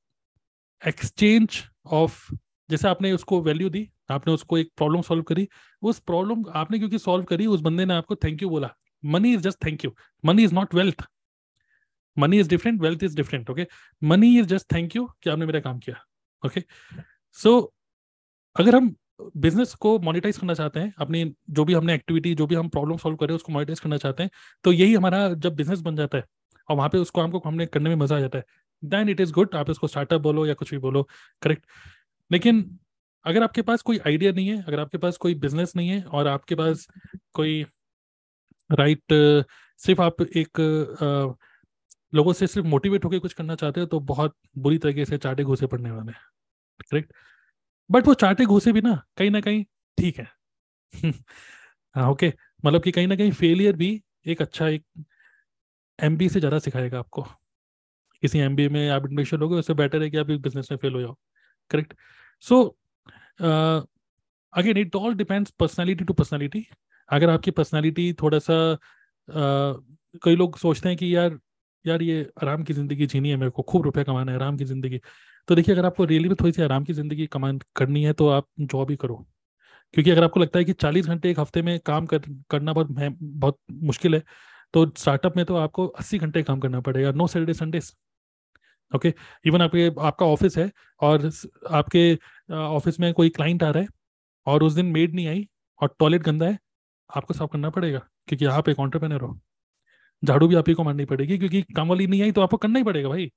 एक्सचेंज ऑफ, जैसे आपने उसको वैल्यू दी, आपने उसको एक प्रॉब्लम सॉल्व करी, उस प्रॉब्लम आपने क्योंकि सॉल्व करी, उस बंदे ने आपको थैंक यू बोला। Money is just thank you, money is not wealth, money is different, wealth is different, okay. Money is just thank you कि आपने मेरा काम किया, ओके। सो अगर हम बिजनेस को मोनिटाइज करना चाहते हैं, अपनी जो भी हमने एक्टिविटी, जो भी हम प्रॉब्लम सॉल्व कर रहे हैं उसको मोनिटाइज करना चाहते हैं, तो यही हमारा जब बिजनेस बन जाता है और वहाँ पे उसको हमको हमने करने में मजा आ जाता है, देन इट इज गुड। आप इसको स्टार्टअप बोलो या कुछ भी बोलो, करेक्ट। लेकिन अगर आपके पास कोई आइडिया नहीं है, अगर आपके पास कोई बिजनेस नहीं है और आपके पास कोई राइट, सिर्फ आप एक लोगों से सिर्फ मोटिवेट होकर कुछ करना चाहते हो, तो बहुत बुरी तरीके से चाटे घूसे पड़ने वाले हैं, करेक्ट। बट वो चाटे घूसे भी ना कहीं ठीक है ओके मतलब कि कहीं ना कहीं फेलियर भी एक अच्छा एक MBA से ज़्यादा सिखाएगा आपको। किसी MBA में आप एडमिशन लोगे उससे बेटर है कि आप एक बिजनेस में फेल हो जाओ। Correct. So again it all depends personality to personality. अगर आपकी पर्सनालिटी थोड़ा सा कई लोग सोचते हैं कि यार ये आराम की ज़िंदगी जीनी है, मेरे को खूब रुपया कमाना है, आराम की ज़िंदगी। तो देखिए, अगर आपको रियली में थोड़ी सी आराम की ज़िंदगी करनी है तो आप जॉब ही करो। क्योंकि अगर आपको लगता है कि 40 घंटे एक हफ्ते में काम करना बहुत मुश्किल है, तो स्टार्टअप में तो आपको 80 घंटे काम करना पड़ेगा। No Saturday Sundays. Okay. Even आपका ऑफिस है और आपके ऑफिस में कोई क्लाइंट आ रहा है और उस दिन मेड नहीं आई और टॉयलेट गंदा है, आपको साफ करना पड़ेगा क्योंकि आप एक एंटरप्रेन्योर हो। झाड़ू भी आप ही को मारनी पड़ेगी क्योंकि काम वाली नहीं आई तो आपको करना ही पड़ेगा भाई।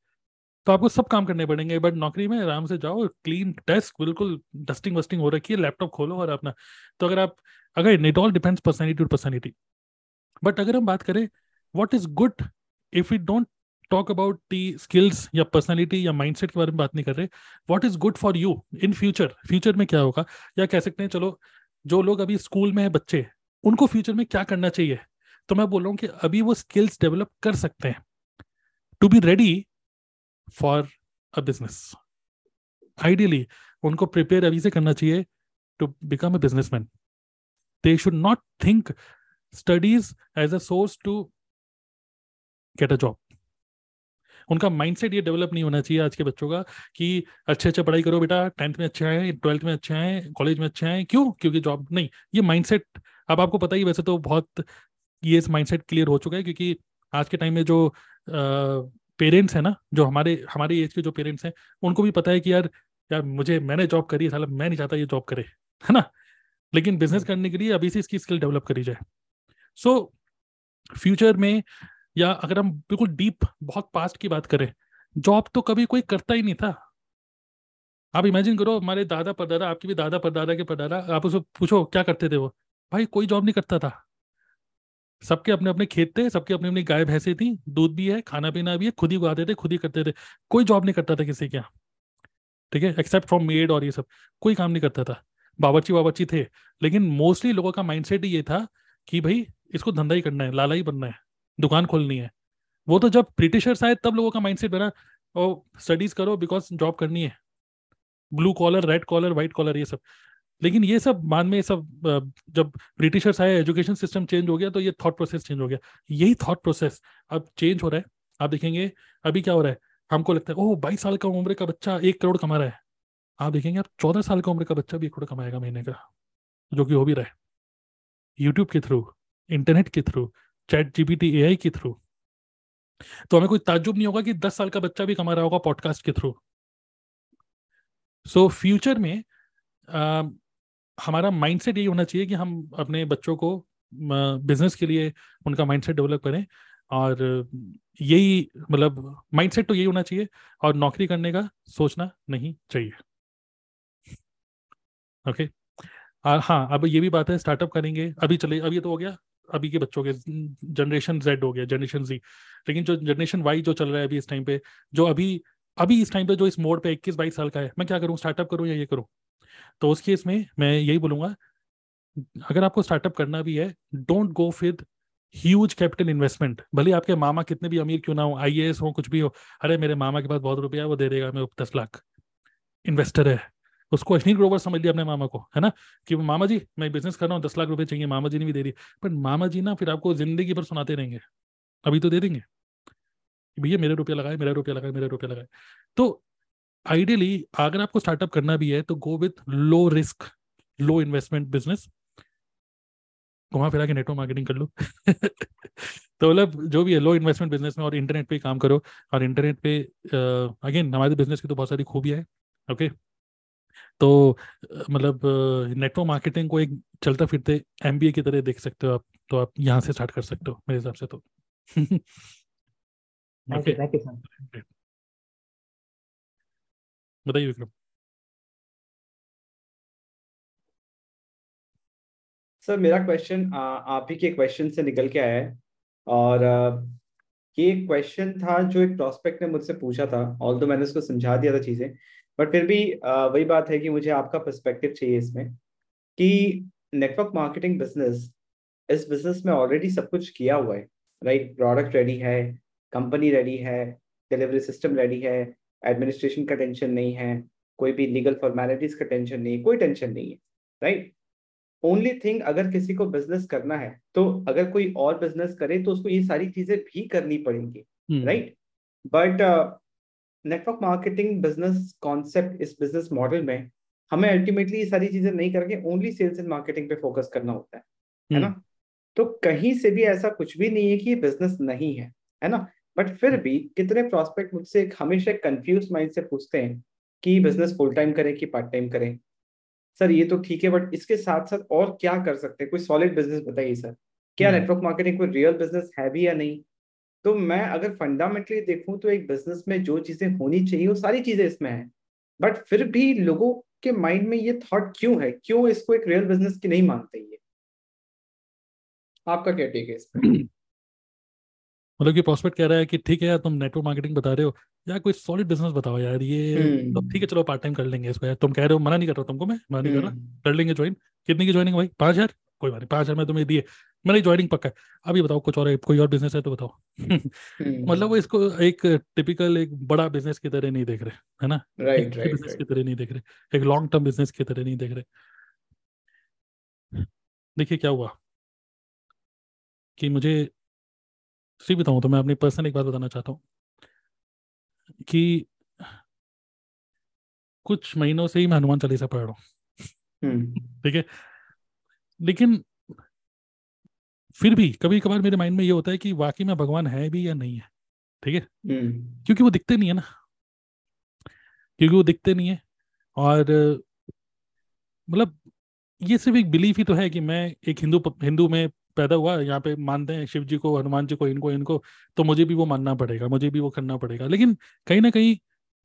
तो आपको सब काम करने पड़ेंगे। बट नौकरी में आराम से जाओ, क्लीन डेस्क, बिल्कुल डस्टिंग वस्टिंग हो रखी है, लैपटॉप खोलो और अपना। तो अगर it all depends personality to personality. But अगर हम बात करें what is good, if we don't talk about the skills या पर्सनैलिटी या माइंडसेट के बारे में बात नहीं कर रहे, what is good for you in future में क्या होगा, या कह सकते हैं चलो जो लोग अभी स्कूल में है बच्चे, उनको फ्यूचर में क्या करना चाहिए। तो मैं बोल रहा हूँ कि अभी वो स्किल्स डेवलप कर सकते हैं to be ready for a business. Ideally उनको प्रिपेयर अभी से करना चाहिए to become a businessman. They should not think studies as a source to get a job. उनका माइंडसेट ये डेवलप नहीं होना चाहिए आज के बच्चों का कि अच्छे पढ़ाई करो बेटा, 10th में अच्छे आए, 12th में अच्छे आए, कॉलेज में अच्छे आए। क्यों? क्योंकि जॉब नहीं। ये माइंडसेट अब आपको पता ही, वैसे तो बहुत ये इस माइंडसेट क्लियर हो चुका है क्योंकि आज के टाइम में जो पेरेंट्स हैं ना, जो हमारे एज के जो पेरेंट्स हैं, उनको भी पता है कि यार मैंने जॉब करी है, साला मैं नहीं चाहता ये जॉब करे, है ना। लेकिन बिजनेस करने के लिए अभी से इसकी स्किल डेवलप करी जाए। सो फ्यूचर में, या अगर हम बिल्कुल डीप बहुत पास्ट की बात करें, जॉब तो कभी कोई करता ही नहीं था। आप इमेजिन करो, हमारे दादा परदादा, आपके भी दादा परदादा के परदादा, आप उसको पूछो क्या करते थे, वो भाई कोई जॉब नहीं करता था। सबके अपने अपने खेत थे, सबके अपनी अपनी गाय भैंसे थी, दूध भी है, खाना पीना भी है, खुद ही उगाते थे, खुद ही करते थे। कोई जॉब नहीं करता था किसी के यहाँ, ठीक है, एक्सेप्ट फ्रॉम मेड और ये सब कोई काम नहीं करता था। बावर्ची थे, लेकिन मोस्टली लोगों का माइंडसेट ही ये था कि भाई इसको धंधा ही करना है, लाला ही बनना है, दुकान खोलनी है। वो तो जब ब्रिटिशर्स आए तब लोगों का माइंडसेट बना, और स्टडीज करो बिकॉज जॉब करनी है, blue collar, red collar, white collar, ये सब। लेकिन ये सब बाद में, सब जब ब्रिटिशर्स आए, एजुकेशन सिस्टम चेंज हो गया, तो ये थॉट प्रोसेस चेंज हो गया। यही थॉट प्रोसेस अब चेंज हो रहा है। आप देखेंगे अभी क्या हो रहा है, हमको लगता है ओह 22 साल का उम्र का बच्चा 1 करोड़ कमा रहा है। आप देखेंगे अब 14 साल का उम्र का बच्चा भी 1 करोड़ कमाएगा महीने का, जो कि हो भी रहा है यूट्यूब के थ्रू, इंटरनेट के थ्रू, ChatGPT AI के थ्रू। तो हमें कोई ताज्जुब नहीं होगा कि 10 साल का बच्चा भी कमा रहा होगा पॉडकास्ट के थ्रू। सो फ्यूचर में हमारा माइंडसेट यही होना चाहिए कि हम अपने बच्चों को बिजनेस के लिए उनका माइंडसेट डेवलप करें, और यही मतलब माइंडसेट तो यही होना चाहिए, और नौकरी करने का सोचना नहीं चाहिए। ओके। हाँ, अब ये भी बात है, स्टार्टअप करेंगे अभी, चले अभी तो हो गया अभी के बच्चों के, जनरेशन Z हो गया, जनरेशन Z। लेकिन जो जनरेशन Y जो चल रहा है अभी इस टाइम पे, जो अभी इस टाइम पे जो इस मोड पे 21-22 साल का है, मैं क्या करूँ, स्टार्टअप करूँ या ये करूँ? तो उस केस में मैं यही बोलूँगा, अगर आपको स्टार्टअप करना भी है, don't go with huge capital investment. भले आपके मामा कितने भी अमीर क्यों ना हो, IAS हो, कुछ भी हो, अरे मेरे मामा के पास बहुत रुपया है, वो दे देगा मेरे 10 लाख, इन्वेस्टर है, उसको अश्नीर ग्रोवर समझ लिया अपने मामा को, है ना, कि मामा जी मैं बिजनेस कर रहा हूँ, 10 लाख रुपए चाहिए, मामा जी ने भी दे दिए। पर मामा जी ना फिर आपको जिंदगी भर सुनाते रहेंगे, अभी तो दे देंगे, भैया मेरे रुपया लगाए, मेरा रुपया लगाए, मेरा रुपया लगाए। तो आइडियली अगर आपको स्टार्टअप करना भी है तो go with low risk, low investment business, घुमा फिरा के नेटवर्क मार्केटिंग कर लो। तो मतलब जो भी है लो इन्वेस्टमेंट बिजनेस में, और इंटरनेट पे काम करो। और इंटरनेट पे अगेन हमारे बिजनेस की तो बहुत सारी खूबियाँ है। ओके। तो मतलब नेटवर्क मार्केटिंग को एक चलता फिरते MBA की तरह देख सकते हो आप, तो आप यहाँ से स्टार्ट कर सकते हो मेरे हिसाब से तो। okay. बताइए विक्रम सर। मेरा क्वेश्चन आप ही के क्वेश्चन से निकल के आया है, और ये एक क्वेश्चन था जो एक प्रोस्पेक्ट ने मुझसे पूछा था, ऑल्दो मैंने उसको समझा दिया था चीजें, बट फिर भी वही बात है कि मुझे आपका पर्सपेक्टिव चाहिए इसमें कि नेटवर्क मार्केटिंग बिजनेस इस बिजनेस में ऑलरेडी सब कुछ किया हुआ है, राइट? प्रोडक्ट रेडी है, कंपनी रेडी है, डिलीवरी सिस्टम रेडी है, एडमिनिस्ट्रेशन का टेंशन नहीं है, कोई भी लीगल फॉर्मेलिटीज का टेंशन नहीं है, कोई टेंशन नहीं है, राइट? ओनली थिंग, अगर किसी को बिजनेस करना है तो अगर कोई और बिजनेस करे तो उसको ये सारी चीजें भी करनी पड़ेंगी, right? But network marketing business concept, इस बिजनेस मॉडल में हमें अल्टीमेटली ये सारी चीजें नहीं करके ओनली सेल्स एंड मार्केटिंग पे फोकस करना होता है ना? तो कहीं से भी ऐसा कुछ भी नहीं है कि ये बिजनेस नहीं है, है ना? बट फिर भी कितने प्रॉस्पेक्ट मुझसे हमेशा कंफ्यूज माइंड से पूछते हैं कि बिजनेस फुल टाइम करें कि पार्ट टाइम करें। सर ये तो ठीक है, बट इसके साथ साथ और क्या कर सकते हैं? कोई सॉलिड बिजनेस बताइए सर, क्या नेटवर्क मार्केटिंग कोई रियल बिजनेस है भी या नहीं? तो मैं अगर फंडामेंटली देखूं तो एक बिजनेस में जो चीजें होनी चाहिए वो सारी चीजें इसमें हैं, बट फिर भी लोगों के माइंड में ये थॉट क्यों है, क्यों इसको एक रियल बिजनेस की नहीं मानते? ये आपका क्या टेक है इस पे? मतलब कि प्रोस्पेक्ट कह रहा है कि ठीक है यार, तुम नेटवर्क मार्केटिंग बता रहे हो यार, कोई सॉलिड बिजनेस बताओ यार, ये ठीक है चलो पार्ट टाइम कर लेंगे इसको यार, तुम कह रहे हो, मना नहीं कर रहा तुमको, मैं मना नहीं कर रहा, कर लेंगे ज्वाइन। कितने की ज्वाइनिंग भाई? 5,000? कोई बात नहीं, 5,000 मैं तुम्हें दिए, मैंने ज्वाइनिंग पक्का। अभी बताओ कुछ और, कोई और बिजनेस है तो बताओ। मतलब वो इसको एक टिपिकल एक बड़ा बिजनेस की तरह नहीं देख रहे, है ना? राइट, बिजनेस की तरह नहीं देख रहे, एक लॉन्ग टर्म बिजनेस की तरह नहीं देख रहे। देखिए क्या हुआ कि मुझे सीख बताऊँ तो मैं अपनी पर्सनल एक बात बताना चाहता हूँ कि कुछ महीनों से ही मैं हनुमान चालीसा पढ़ रहा हूँ, ठीक है? लेकिन फिर भी कभी कभार मेरे माइंड में ये होता है कि वाकई में भगवान है भी या नहीं है, ठीक है? क्योंकि वो दिखते नहीं है ना, क्योंकि वो दिखते नहीं है। और मतलब ये सिर्फ एक बिलीफ ही तो है कि मैं एक हिंदू में पैदा हुआ, यहाँ पे मानते हैं शिव जी को, हनुमान जी को, इनको तो मुझे भी वो मानना पड़ेगा, मुझे भी वो करना पड़ेगा। लेकिन कहीं ना कहीं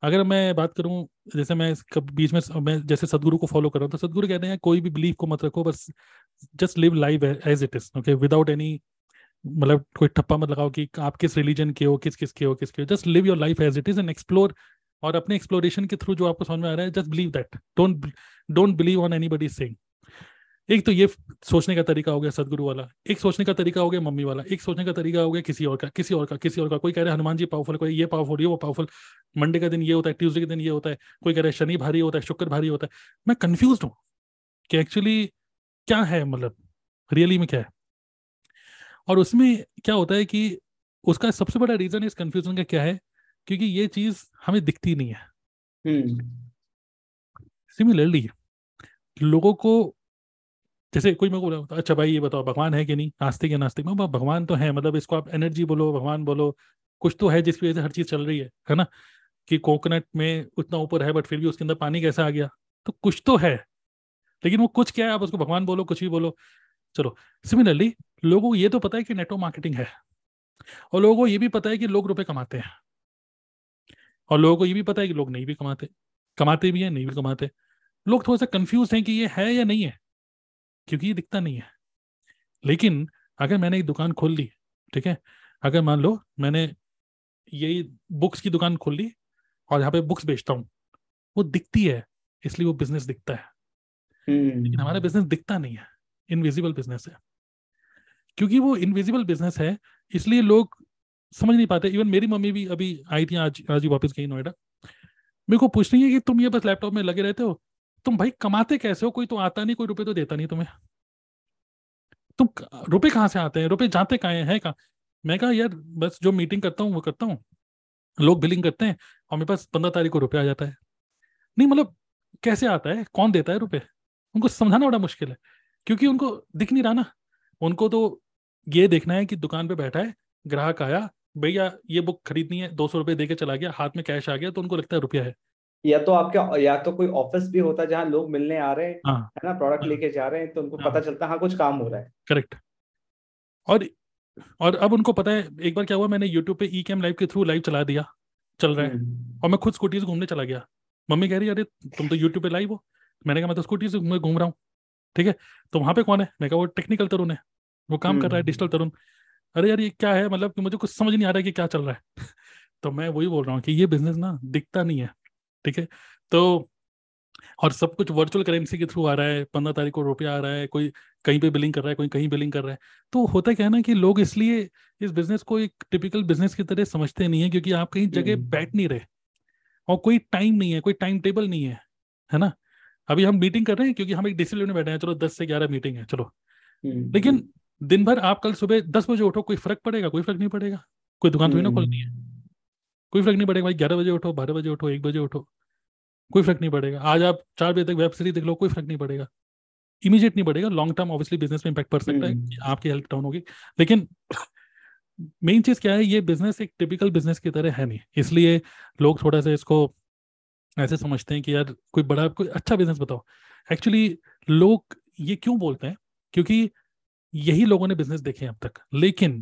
अगर मैं बात करूं, जैसे मैं बीच में मैं जैसे सदगुरु को फॉलो कर रहा हूं, तो सदगुरु कहते हैं कोई भी बिलीफ को मत रखो, बस just live life as it is, okay? Without any, मतलब कोई ठप्पा मत लगाओ कि आप किस रिलीजन के हो, किस के हो, just live your life as it is and explore. और अपने एक्सप्लोरेशन के थ्रू जो आपको समझ में आ रहा है, just believe that, don't believe on anybody saying. एक तो ये सोचने का तरीका हो गया सदगुरु वाला, एक सोचने का तरीका हो गया मम्मी वाला, एक सोचने का तरीका हो गया किसी और का। कोई कह रहा है हनुमान जी पावरफुल, कोई ये पावरफुल, ये वो पावरफुल, मंडे का दिन ये होता है, ट्यूसडे के दिन ये होता है, कोई कह रहा है शनि भारी होता है, शुक्र भारी होता है। मैं कंफ्यूज हूँ कि एक्चुअली क्या है, मतलब रियली में क्या है। और उसमें क्या होता है कि उसका सबसे बड़ा रीजन इस कंफ्यूजन का क्या है, क्योंकि ये चीज हमें दिखती नहीं है। सिमिलरली लोगों को, जैसे कोई मेरे को बोला अच्छा भाई ये बताओ भगवान है कि नहीं, नास्तिक या नास्तिक में भगवान तो है, मतलब इसको आप एनर्जी बोलो, भगवान बोलो, कुछ तो है जिसकी वजह से हर चीज़ चल रही है ना? कि कोकोनट में उतना ऊपर है बट फिर भी उसके अंदर पानी कैसा आ गया, तो कुछ तो है। लेकिन वो कुछ क्या है, आप उसको भगवान बोलो, कुछ भी बोलो, चलो। सिमिलरली लोगों को ये तो पता है कि नेटवर्क मार्केटिंग है, और लोगों को ये भी पता है कि लोग रुपये कमाते हैं, और लोगों को ये भी पता है कि लोग नहीं भी कमाते, कमाते भी हैं नहीं भी कमाते। लोग थोड़ा सा कन्फ्यूज हैं कि ये है या नहीं है, क्योंकि ये दिखता नहीं है। लेकिन अगर मैंने एक दुकान खोल ली, ठीक है, अगर मान लो मैंने यही बुक्स की दुकान खोल ली और यहाँ पे बुक्स बेचता हूँ, वो दिखती है, इसलिए वो बिजनेस दिखता है। लेकिन हमारा बिजनेस दिखता नहीं है, इनविजिबल बिजनेस है। क्योंकि वो इनविजिबल बिजनेस है इसलिए लोग समझ नहीं पाते। इवन मेरी मम्मी भी अभी आई थी, आज ही वापस गई नोएडा, मेरे को पूछ रही है कि तुम ये बस लैपटॉप में लगे रहते हो, तुम भाई कमाते कैसे हो? कोई तो आता नहीं, कोई रुपए तो देता नहीं तुम्हें, तुम रुपए कहाँ से आते हैं, रुपए जाते कहाँ हैं कहाँ? मैं कहा यार बस जो मीटिंग करता हूँ वो करता हूँ, लोग बिलिंग करते हैं और मेरे पास 15 तारीख को रुपया आ जाता है। नहीं मतलब कैसे आता है, कौन देता है रुपये? उनको समझाना बड़ा मुश्किल है, क्योंकि उनको दिख नहीं रहा ना। उनको तो ये देखना है कि दुकान पे बैठा है, ग्राहक आया, भैया ये बुक खरीदनी है, 200 रुपये दे के चला गया, हाथ में कैश आ गया, तो उनको लगता है रुपया है। या तो आपके, या तो कोई ऑफिस भी होता है जहाँ लोग मिलने आ रहे हैं, है ना, प्रोडक्ट लेके जा रहे हैं, तो उनको पता चलता है हाँ कुछ काम हो रहा है, करेक्ट। और अब उनको पता है। एक बार क्या हुआ, मैंने YouTube पे ई कैम लाइव के थ्रू लाइव चला दिया, चल रहा है, और मैं खुद स्कूटी से घूमने चला गया। मम्मी कह रही है अरे तुम तो YouTube पे लाइव हो। मैंने कहा मैं तो स्कूटी से घूम रहा हूँ, ठीक है? तो वहाँ पे कौन है? मैं कहा वो टेक्निकल तरुण है, वो काम कर रहा है, डिजिटल तरुण। अरे यार ये क्या है, मतलब मुझे कुछ समझ नहीं आ रहा है कि क्या चल रहा है। तो मैं वही बोल रहा हूँ कि ये बिजनेस ना दिखता नहीं है, ठीक है? तो और सब कुछ वर्चुअल करेंसी के थ्रू आ रहा है, 15 तारीख को रुपया आ रहा है, कोई कहीं पे बिलिंग कर रहा है, कोई कहीं बिलिंग कर रहा है। तो होता क्या है ना कि लोग इसलिए इस बिजनेस को एक टिपिकल बिजनेस की तरह समझते नहीं है, क्योंकि आप कहीं जगह बैठ नहीं रहे और कोई टाइम नहीं है, कोई टाइम टेबल नहीं है, है ना। अभी हम मीटिंग कर रहे हैं क्योंकि हम एक डिसिप्लिन में बैठे हैं, चलो 10 से 11 मीटिंग है, चलो। लेकिन दिन भर आप कल सुबह 10 बजे उठो, कोई फर्क पड़ेगा? कोई फर्क नहीं पड़ेगा। कोई दुकान थोड़ी ना खोलनी है, कोई फर्क नहीं पड़ेगा। भाई 11 बजे उठो, 12 बजे उठो, 1 बजे उठो, कोई फर्क नहीं पड़ेगा। आज आप 4 बजे तक वेब सीरीज देख लो, कोई फर्क नहीं पड़ेगा। इमीडिएट नहीं पड़ेगा, लॉन्ग टर्म ऑब्वियसली बिजनेस में इंपैक्ट पड़ सकता है, आपकी हेल्प डाउन होगी। लेकिन मेन चीज क्या है, ये बिजनेस एक टिपिकल बिजनेस की तरह है नहीं, इसलिए लोग थोड़ा सा इसको ऐसे समझते हैं कि यार कोई बड़ा, कोई अच्छा बिजनेस बताओ। एक्चुअली लोग ये क्यों बोलते हैं, क्योंकि यही लोगों ने बिजनेस देखे अब तक। लेकिन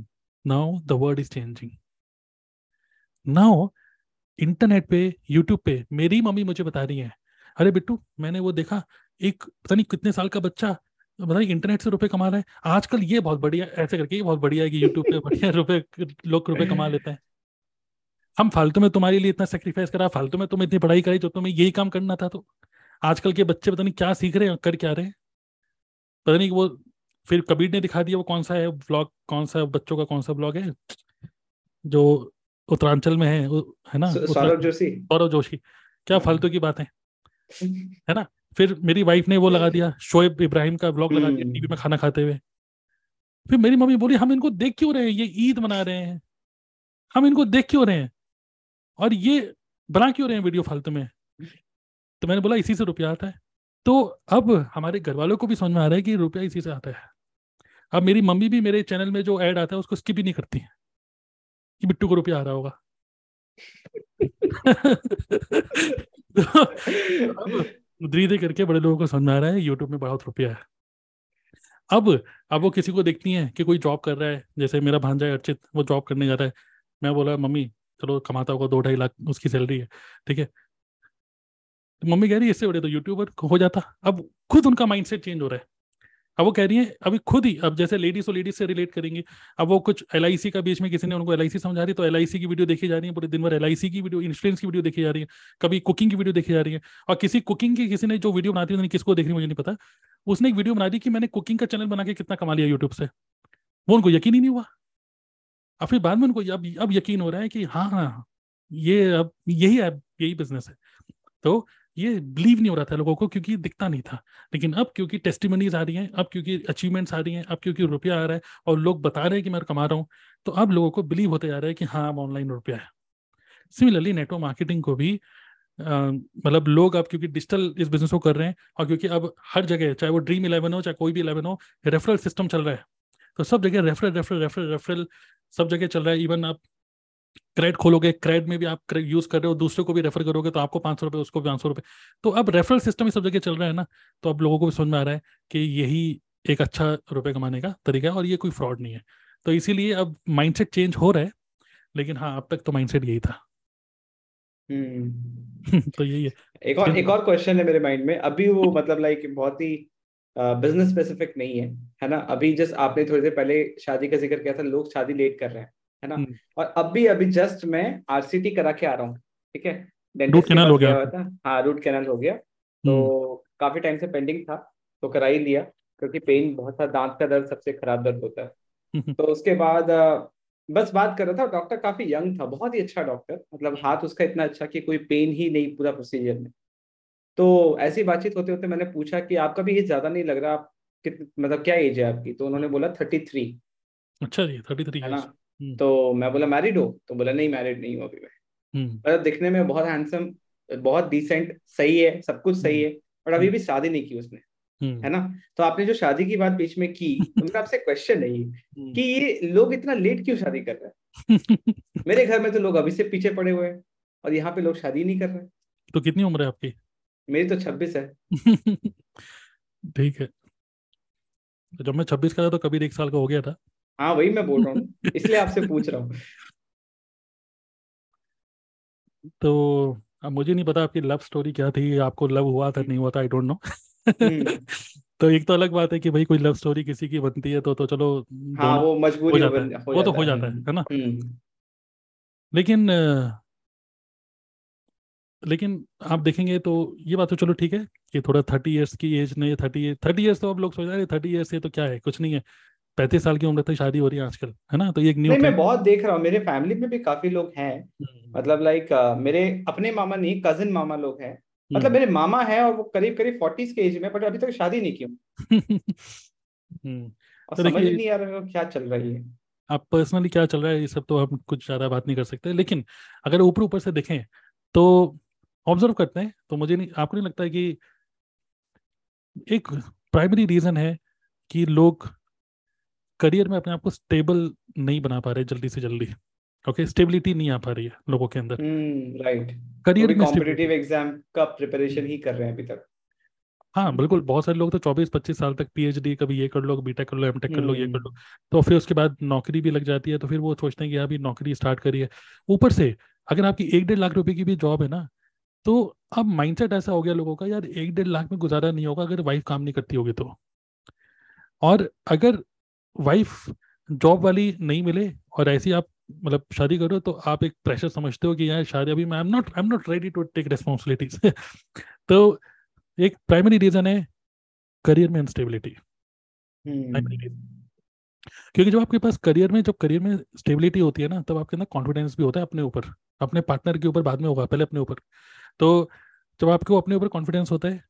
now the world is changing, now internet पे, यूट्यूब पे मेरी मम्मी मुझे बता रही है, अरे बिट्टू मैंने वो देखा, एक पता नहीं कितने साल का बच्चा मतलब इंटरनेट से रुपए कमा रहा है आजकल, ये बहुत बढ़िया, ऐसे करके ये बहुत बढ़िया है कि यूट्यूब पे बढ़िया लोग रुपए कमा लेते हैं। हम फालतू में तुम्हारे लिए इतना सेक्रीफाइस करा, फालतू में तुम्हें इतनी पढ़ाई कराई, जो तुम्हें यही काम करना था। तो आजकल के बच्चे पता नहीं क्या सीख रहे हैं, कर क्या रहे हैं, पता नहीं। वो फिर कबीर ने दिखा दिया वो कौन सा है व्लॉग, कौन सा बच्चों का कौन सा व्लॉग है जो उत्तरांचल में है ना, गौरव जोशी। क्या फालतू की बात है ना। फिर मेरी वाइफ ने वो लगा दिया, शोएब इब्राहिम का व्लॉग लगा दिया टीवी में खाना खाते हुए। फिर मेरी मम्मी बोली हम इनको देख क्यों रहे हैं, ये ईद मना रहे हैं, हम इनको देख क्यों रहे हैं और ये बना क्यों रहे हैं वीडियो फालतू में। तो मैंने बोला इसी से रुपया आता है। तो अब हमारे घर वालों को भी समझ में आ रहा है कि रुपया इसी से आता है। अब मेरी मम्मी भी मेरे चैनल में जो ऐड आता है उसको स्किप ही नहीं करती है कि बिट्टू को रुपया आ रहा होगा। तो धीरे करके बड़े लोगों को समझ आ रहा है यूट्यूब में बहुत रुपया है। अब वो किसी को देखती है कि कोई जॉब कर रहा है, जैसे मेरा भांजा है अर्चित, वो जॉब करने जा रहा है। मैं बोला मम्मी चलो कमाता होगा 2-2.5 लाख उसकी सैलरी है, ठीक है। तो मम्मी कह रही है इससे बड़े तो यूट्यूबर हो जाता। अब खुद उनका माइंडसेट चेंज हो रहा है। अब वो कह रही है अभी खुद ही, अब जैसे लेडीज तो लेडीज से रिलेट करेंगे। अब वो कुछ LIC का बीच में किसी ने उनको LIC समझा रही, तो LIC की वीडियो देखी जा रही है पूरे दिन भर, LIC की वीडियो, इंश्योरेंस की वीडियो देखी जा रही है, कभी कुकिंग की वीडियो देखी जा रही है। और किसी कुकिंग की, किसी ने जो वीडियो बनाती है, किसको देख रही मुझे नहीं पता, उसने एक वीडियो बना दी कि मैंने कुकिंग का चैनल बना के कितना कमा लिया यूट्यूब से। वो उनको यकीन ही नहीं हुआ। और फिर बाद में उनको अब यकीन हो रहा है कि हाँ ये अब यही ऐप, यही बिजनेस है। तो ये बिलीव नहीं हो रहा था लोगों को क्योंकि दिखता नहीं था। लेकिन अब क्योंकि टेस्टिमनीज आ रही हैं, अब क्योंकि अचीवमेंट्स आ रही हैं, अब क्योंकि रुपया आ रहा है और लोग बता रहे हैं कि मैं कमा रहा हूँ, तो अब लोगों को बिलीव होते जा रहा है कि हाँ अब ऑनलाइन रुपया है। सिमिलरली नेटवर्क मार्केटिंग को भी मतलब लोग अब क्योंकि डिजिटल इस बिजनेस को कर रहे हैं और क्योंकि अब हर जगह, चाहे वो Dream 11 हो, चाहे कोई भी 11 हो, रेफरल सिस्टम चल रहा है। तो सब जगह रेफरल सब जगह चल रहा है। इवन आप क्रेड खोलोगे, क्रेड में भी आप यूज कर रहे हो, दूसरे को भी रेफर करोगे तो आपको 500 रुपए, उसको 500 रुपए। तो अब रेफरल सिस्टम सब जगह चल रहा है ना। तो अब लोगों को भी समझ में आ रहा है कि यही एक अच्छा रुपए कमाने का तरीका है और ये कोई फ्रॉड नहीं है। तो इसीलिए अब माइंडसेट चेंज हो रहा है। लेकिन हाँ, अब तक तो माइंडसेट यही था। तो यही है। एक और क्वेश्चन है मेरे माइंड में अभी, वो मतलब लाइक बहुत ही बिजनेस स्पेसिफिक नहीं है, है ना। अभी जस्ट आपने थोड़ी देर पहले शादी का जिक्र किया था, लोग शादी लेट कर रहे हैं, है ना। और अभी जस्ट मैं RCT करा के आ रहा हूँ, ठीक है, रूट कैनाल हो गया था। हाँ, रूट कैनाल हो गया, तो काफी टाइम से पेंडिंग था तो करा ही लिया, क्योंकि पेन बहुत था, दांत का दर्द सबसे खराब दर्द होता है। तो उसके बाद बस बात कर रहा था, डॉक्टर काफी यंग था, बहुत ही अच्छा डॉक्टर, मतलब हाथ उसका इतना अच्छा कि कोई पेन ही नहीं पूरा प्रोसीजर में। तो ऐसी बातचीत होते होते मैंने पूछा कि आपका भी ये ज्यादा नहीं लग रहा, आप मतलब क्या एज है आपकी? तो उन्होंने बोला 33। अच्छा जी, 33 है ना। तो मैं बोला मैरिड हो? तो बोला नहीं, मैरिड नहीं हूँ अभी मैं। मतलब दिखने में बहुत हैंडसम, बहुत डिसेंट, सही है, सब कुछ सही है, और अभी भी शादी नहीं की उसने, है ना। तो आपने जो शादी की बात बीच में की, तो मेरा आपसे क्वेश्चन है कि ये लोग इतना लेट क्यों शादी कर रहे हैं? मेरे घर में तो लोग अभी से पीछे पड़े हुए हैं और यहाँ पे लोग शादी नहीं कर रहे। तो कितनी उम्र है आपकी? मेरी तो 26 है। ठीक है, जब मैं 26 का था तो कबीर 1 साल का हो गया था। हाँ, वही मैं बोल रहा हूँ, इसलिए आपसे पूछ रहा हूँ। तो अब मुझे नहीं पता आपकी लव स्टोरी क्या थी, आपको लव हुआ था नहीं हुआ था, आई डोंट नो। तो एक तो अलग बात है कि भाई कोई लव स्टोरी किसी की बनती है तो चलो हाँ, वो मजबूरी वो तो हो जाता है ना। लेकिन लेकिन आप देखेंगे तो ये बात तो चलो ठीक है कि थोड़ा 30 इयर्स की एज नहीं, 30 इयर्स तो अब लोग सोच रहे हैं 30 इयर्स ये तो क्या है, कुछ नहीं है। 35 साल की उम्र तक शादी हो रही है आजकल, है ना। तो ये एक न्यू मैं बहुत देख रहा हूँ, मेरे फैमिली में भी काफी लोग हैं, मतलब लाइक मेरे अपने मामा नहीं, कजिन मामा लोग हैं, मतलब मेरे मामा है और वो करीब करीब 40 के एज में, बट अभी तक शादी नहीं की। तो समझ नहीं आ रहा क्या चल रहा है, आप पर्सनली क्या चल रहा है ये सब तो हम कुछ ज्यादा बात नहीं कर सकते, लेकिन अगर ऊपर ऊपर से देखें तो ऑब्जर्व करते हैं तो मुझे नहीं, आपको नहीं लगता है कि एक प्राइमरी रीजन है कि लोग करियर में अपने आप को स्टेबल नहीं बना पा रहे जल्दी से जल्दी। ओके, स्टेबिलिटी नहीं आ पा रही है लोगों के अंदर। राइट, करियर में कॉम्पिटिटिव एग्जाम का प्रिपरेशन ही कर रहे हैं अभी तक। हाँ बिल्कुल, बहुत सारे लोग तो 24-25 साल तक पीएचडी, कभी ये कर लो, बीटेक कर लो, एमटेक कर लो, ये कर लो, तो फिर उसके बाद नौकरी भी लग जाती है तो फिर वो सोचते हैं कि अभी नौकरी स्टार्ट करिए। ऊपर से अगर आपकी 1-1.5 लाख रुपए की भी जॉब है ना, तो अब माइंडसेट ऐसा हो गया लोगों का, यार 1-1.5 लाख में गुजारा नहीं होगा अगर वाइफ काम नहीं करती होगी तो। और अगर वाइफ जॉब वाली नहीं मिले और ऐसी आप मतलब शादी करो तो आप एक प्रेशर समझते हो कि यार शादी अभी मैं I am not ready to take responsibilities. तो एक प्राइमरी रीजन है करियर में अनस्टेबिलिटी, प्राइमरी रीजन। क्योंकि जब आपके पास करियर में स्टेबिलिटी होती है ना, तब आपके अंदर कॉन्फिडेंस भी होता है अपने ऊपर, अपने पार्टनर के ऊपर बाद में होगा, पहले अपने ऊपर। तो जब आपको अपने ऊपर कॉन्फिडेंस होता है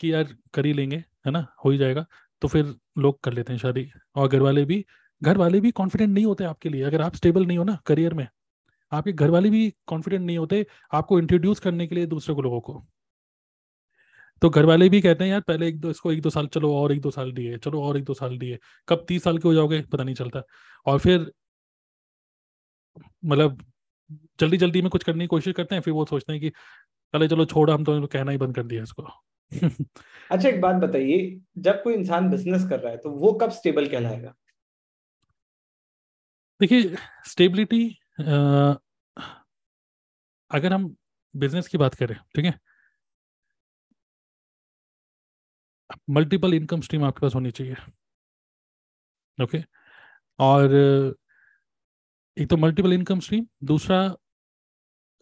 कि यार कर ही लेंगे, है ना, हो ही जाएगा, तो फिर लोग कर लेते हैं शादी। और घर वाले भी कॉन्फिडेंट नहीं होते आपके लिए। अगर आप स्टेबल नहीं हो ना करियर में, आपके घर वाले भी कॉन्फिडेंट नहीं होते आपको इंट्रोड्यूस करने के लिए दूसरे को, लोगों को। तो घर वाले भी कहते हैं यार पहले इसको एक दो साल चलो, और 1-2 साल दिए, चलो और 1-2 साल दिए, कब 30 साल के हो जाओगे पता नहीं चलता। और फिर मतलब जल्दी जल्दी में कुछ करने की कोशिश करते हैं, फिर वो सोचते हैं कि पहले चलो छोड़, हम तो कहना ही बंद कर दिया इसको। अच्छा एक बात बताइए, जब कोई इंसान बिजनेस कर रहा है तो वो कब स्टेबल कहलाएगा? देखिए स्टेबिलिटी, अगर हम बिजनेस की बात करें, ठीक है, मल्टीपल इनकम स्ट्रीम आपके पास होनी चाहिए। ओके, और एक तो मल्टीपल इनकम स्ट्रीम, दूसरा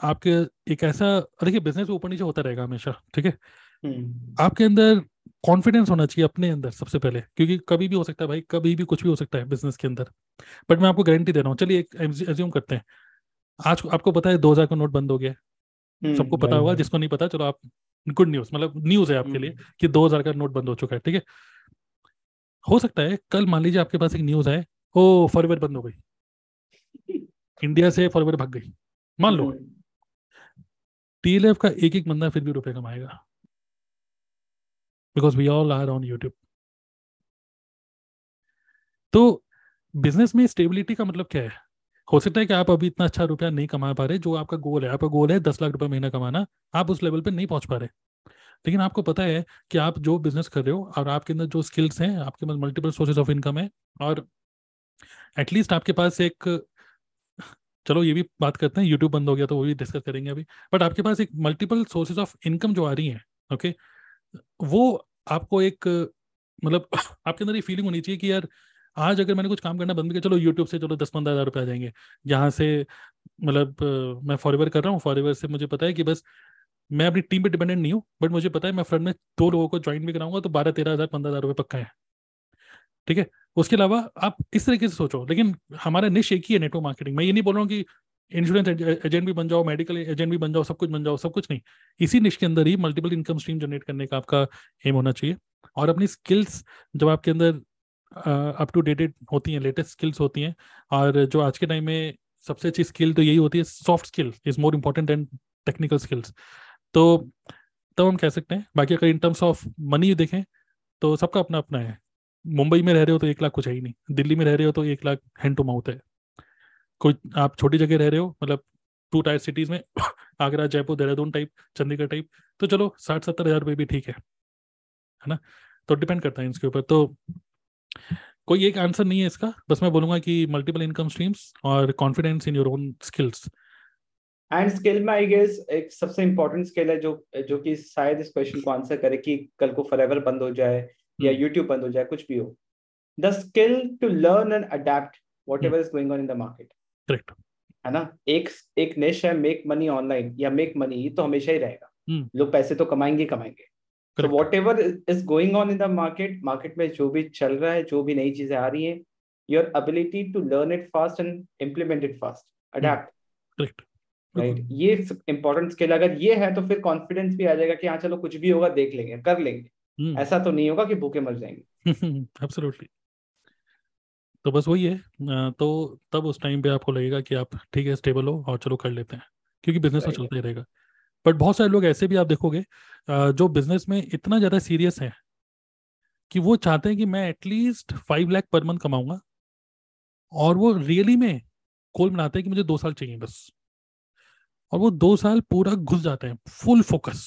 आपके एक ऐसा, देखिए बिजनेस ऊपर नीचे होता रहेगा हमेशा, ठीक है। आपके अंदर कॉन्फिडेंस होना चाहिए अपने अंदर सबसे पहले, क्योंकि कभी भी हो सकता है भाई, कभी भी कुछ भी हो सकता है बिजनेस के अंदर। बट मैं आपको गारंटी दे रहा हूँ, चलिए एक एज्यूम करते हैं, आज आपको पता है 2000 का नोट बंद हो गया, सबको पता होगा, जिसको नहीं पता चलो आप, गुड न्यूज, मतलब न्यूज है आपके लिए कि 2000 का नोट बंद हो चुका है, ठीक है। हो सकता है कल मान लीजिए आपके पास एक न्यूज है, ओ फॉरएवर बंद हो गई, इंडिया से फॉरएवर भाग गई, मान लो। टीएलएफ का एक बंदा फिर भी रुपए कमाएगा, because we all are on YouTube. तो बिजनेस में स्टेबिलिटी का मतलब क्या है? हो सकता है कि आप अभी इतना अच्छा रुपया नहीं कमा पा रहे, जो आपका गोल है, आपका गोल है 10 लाख रुपए महीना कमाना, आप उस लेवल पे नहीं पहुंच पा रहे, लेकिन आपको पता है कि आप जो बिजनेस कर रहे हो और आपके अंदर जो स्किल्स हैं, आपके पास मल्टीपल सोर्सेज ऑफ इनकम है, और एटलीस्ट आपके पास एक, चलो ये भी बात करते हैं, यूट्यूब बंद हो गया तो वो भी डिस्कस करेंगे अभी, बट आपके पास एक मल्टीपल सोर्सेज ऑफ इनकम जो आ रही है, ओके, वो आपको एक मतलब आपके अंदर ये फीलिंग होनी चाहिए कि यार आज अगर मैंने कुछ काम करना बंद किया, चलो यूट्यूब से चलो 10-15 हज़ार रुपये आ जाएंगे, यहाँ से मतलब मैं फॉरएवर कर रहा हूँ, फॉरएवर से मुझे पता है कि बस मैं अपनी टीम पे डिपेंडेंट नहीं हूँ, बट मुझे पता है मैं फ्रंट में 2 लोगों को ज्वाइन भी कराऊंगा तो 12-13 हज़ार 15 हज़ार रुपये पक्का है, ठीक है। उसके अलावा आप इस तरीके से सोचो, लेकिन हमारा निश एक ही है, नेटवर्क मार्केटिंग। मैं ये नहीं बोल रहा हूँ कि इंश्योरेंस एजेंट भी बन जाओ, मेडिकल एजेंट भी बन जाओ, सब कुछ बन जाओ, सब कुछ नहीं, इसी निश के अंदर ही मल्टीपल इनकम स्ट्रीम जनरेट करने का आपका एम होना चाहिए। और अपनी स्किल्स जब आपके अंदर अप टू डेटेड होती हैं, लेटेस्ट स्किल्स होती हैं, और जो आज के टाइम में सबसे अच्छी स्किल तो यही होती है, soft skills is more important than technical skills. तो तब हम कह सकते हैं। बाकी अगर इन टर्म्स ऑफ मनी देखें तो सबका अपना अपना है। मुंबई में रह रहे हो तो 1 लाख कुछ है ही नहीं, दिल्ली में रह रहे हो तो 1 लाख हैंड टू माउथ है। कोई आप छोटी जगह रह रहे हो, मतलब 2 टायर सिटीज़ में, आगरा, जयपुर, देहरादून टाइप, चंडीगढ़ टाइप, तो चलो 60-70 हज़ार रुपये भी ठीक है ना। तो डिपेंड करता है इसके ऊपर, तो कोई एक आंसर नहीं है इसका। बस मैं बोलूंगा कि मल्टीपल इनकम स्ट्रीम्स और confidence in your own skills and skill में। आई गेस एक सबसे इंपॉर्टेंट स्किल है जो कि शायद इस क्वेश्चन को आंसर करे कि कल को फॉरएवर बंद हो जाए या YouTube बंद हो जाए, कुछ भी हो, the skill to learn and adapt whatever is going on in the market. Correct, है ना, एक निश है मेक मनी ऑनलाइन या मेक मनी, तो हमेशा ही रहेगा, लोग पैसे तो कमाएंगे। तो whatever is going on in the market, market में जो भी चल रहा है, जो भी नई चीजें आ रही हैं, your ability to learn it fast and implement it fast, adapt, correct, right? ये important skill अगर ये है तो फिर confidence भी आ जाएगा कि हाँ चलो कुछ भी होगा देख लेंगे, कर लेंगे, ऐसा तो नहीं होगा कि भूखे मर जाएंगे। Absolutely. तो बस वही है, तो तब उस टाइम पे आपको लगेगा कि आप ठीक है स्टेबल हो और चलो कर लेते हैं, क्योंकि बिजनेस तो चलता ही रहेगा। बट बहुत सारे लोग ऐसे भी आप देखोगे जो बिजनेस में इतना ज़्यादा सीरियस है कि वो चाहते हैं कि मैं एटलीस्ट 5 लाख पर मंथ कमाऊंगा, और वो रियली में गोल बनाते हैं कि मुझे 2 साल चाहिए बस, और वो 2 साल पूरा घुस जाते हैं फुल फोकस।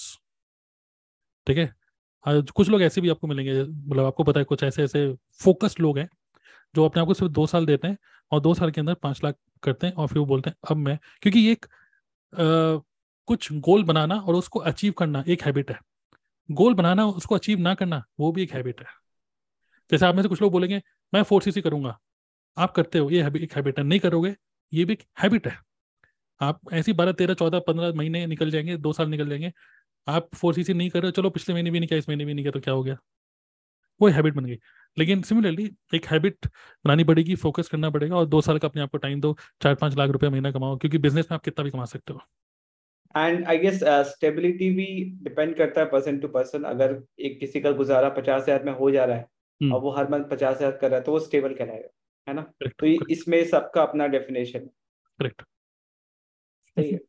ठीक है, कुछ लोग ऐसे भी आपको मिलेंगे, मतलब आपको पता है कुछ ऐसे ऐसे फोकस लोग हैं जो अपने आप को सिर्फ 2 साल देते हैं और 2 साल के अंदर 5 लाख करते हैं, और फिर वो बोलते हैं अब मैं, क्योंकि ये एक कुछ गोल बनाना और उसको अचीव करना एक हैबिट है, गोल बनाना उसको अचीव ना करना वो भी एक हैबिट है। जैसे आप में से कुछ लोग बोलेंगे मैं 4cc करूंगा, आप करते हो, ये एक हैबिट है, नहीं करोगे ये भी एक हैबिट है। आप ऐसी 12, 13, 14, 15 महीने निकल जाएंगे, 2 साल निकल जाएंगे, आप 4cc नहीं कर रहे हो, चलो पिछले महीने भी नहीं किया, इस महीने भी नहीं किया, तो क्या हो गया, वो हैबिट बन गई। लेकिन सिमिलरली एक हैबिट बनानी पड़ेगी, फोकस करना पड़ेगा, और 2 साल का अपने आप को टाइम दो, 4-5 लाख रुपये महीना कमाओ, क्योंकि बिजनेस में आप कितना भी कमा सकते हो। एंड आई गेस स्टेबिलिटी भी डिपेंड करता है पर्सन टू पर्सन। अगर एक किसी का गुजारा 50,000 में हो जा रहा है और वो हर मंथ 50,000 कर रहा है, तो वो स्टेबल कहलाएगा, है ना। Correct, तो correct. इसमें सबका अपना डेफिनेशन करेक्ट सही है।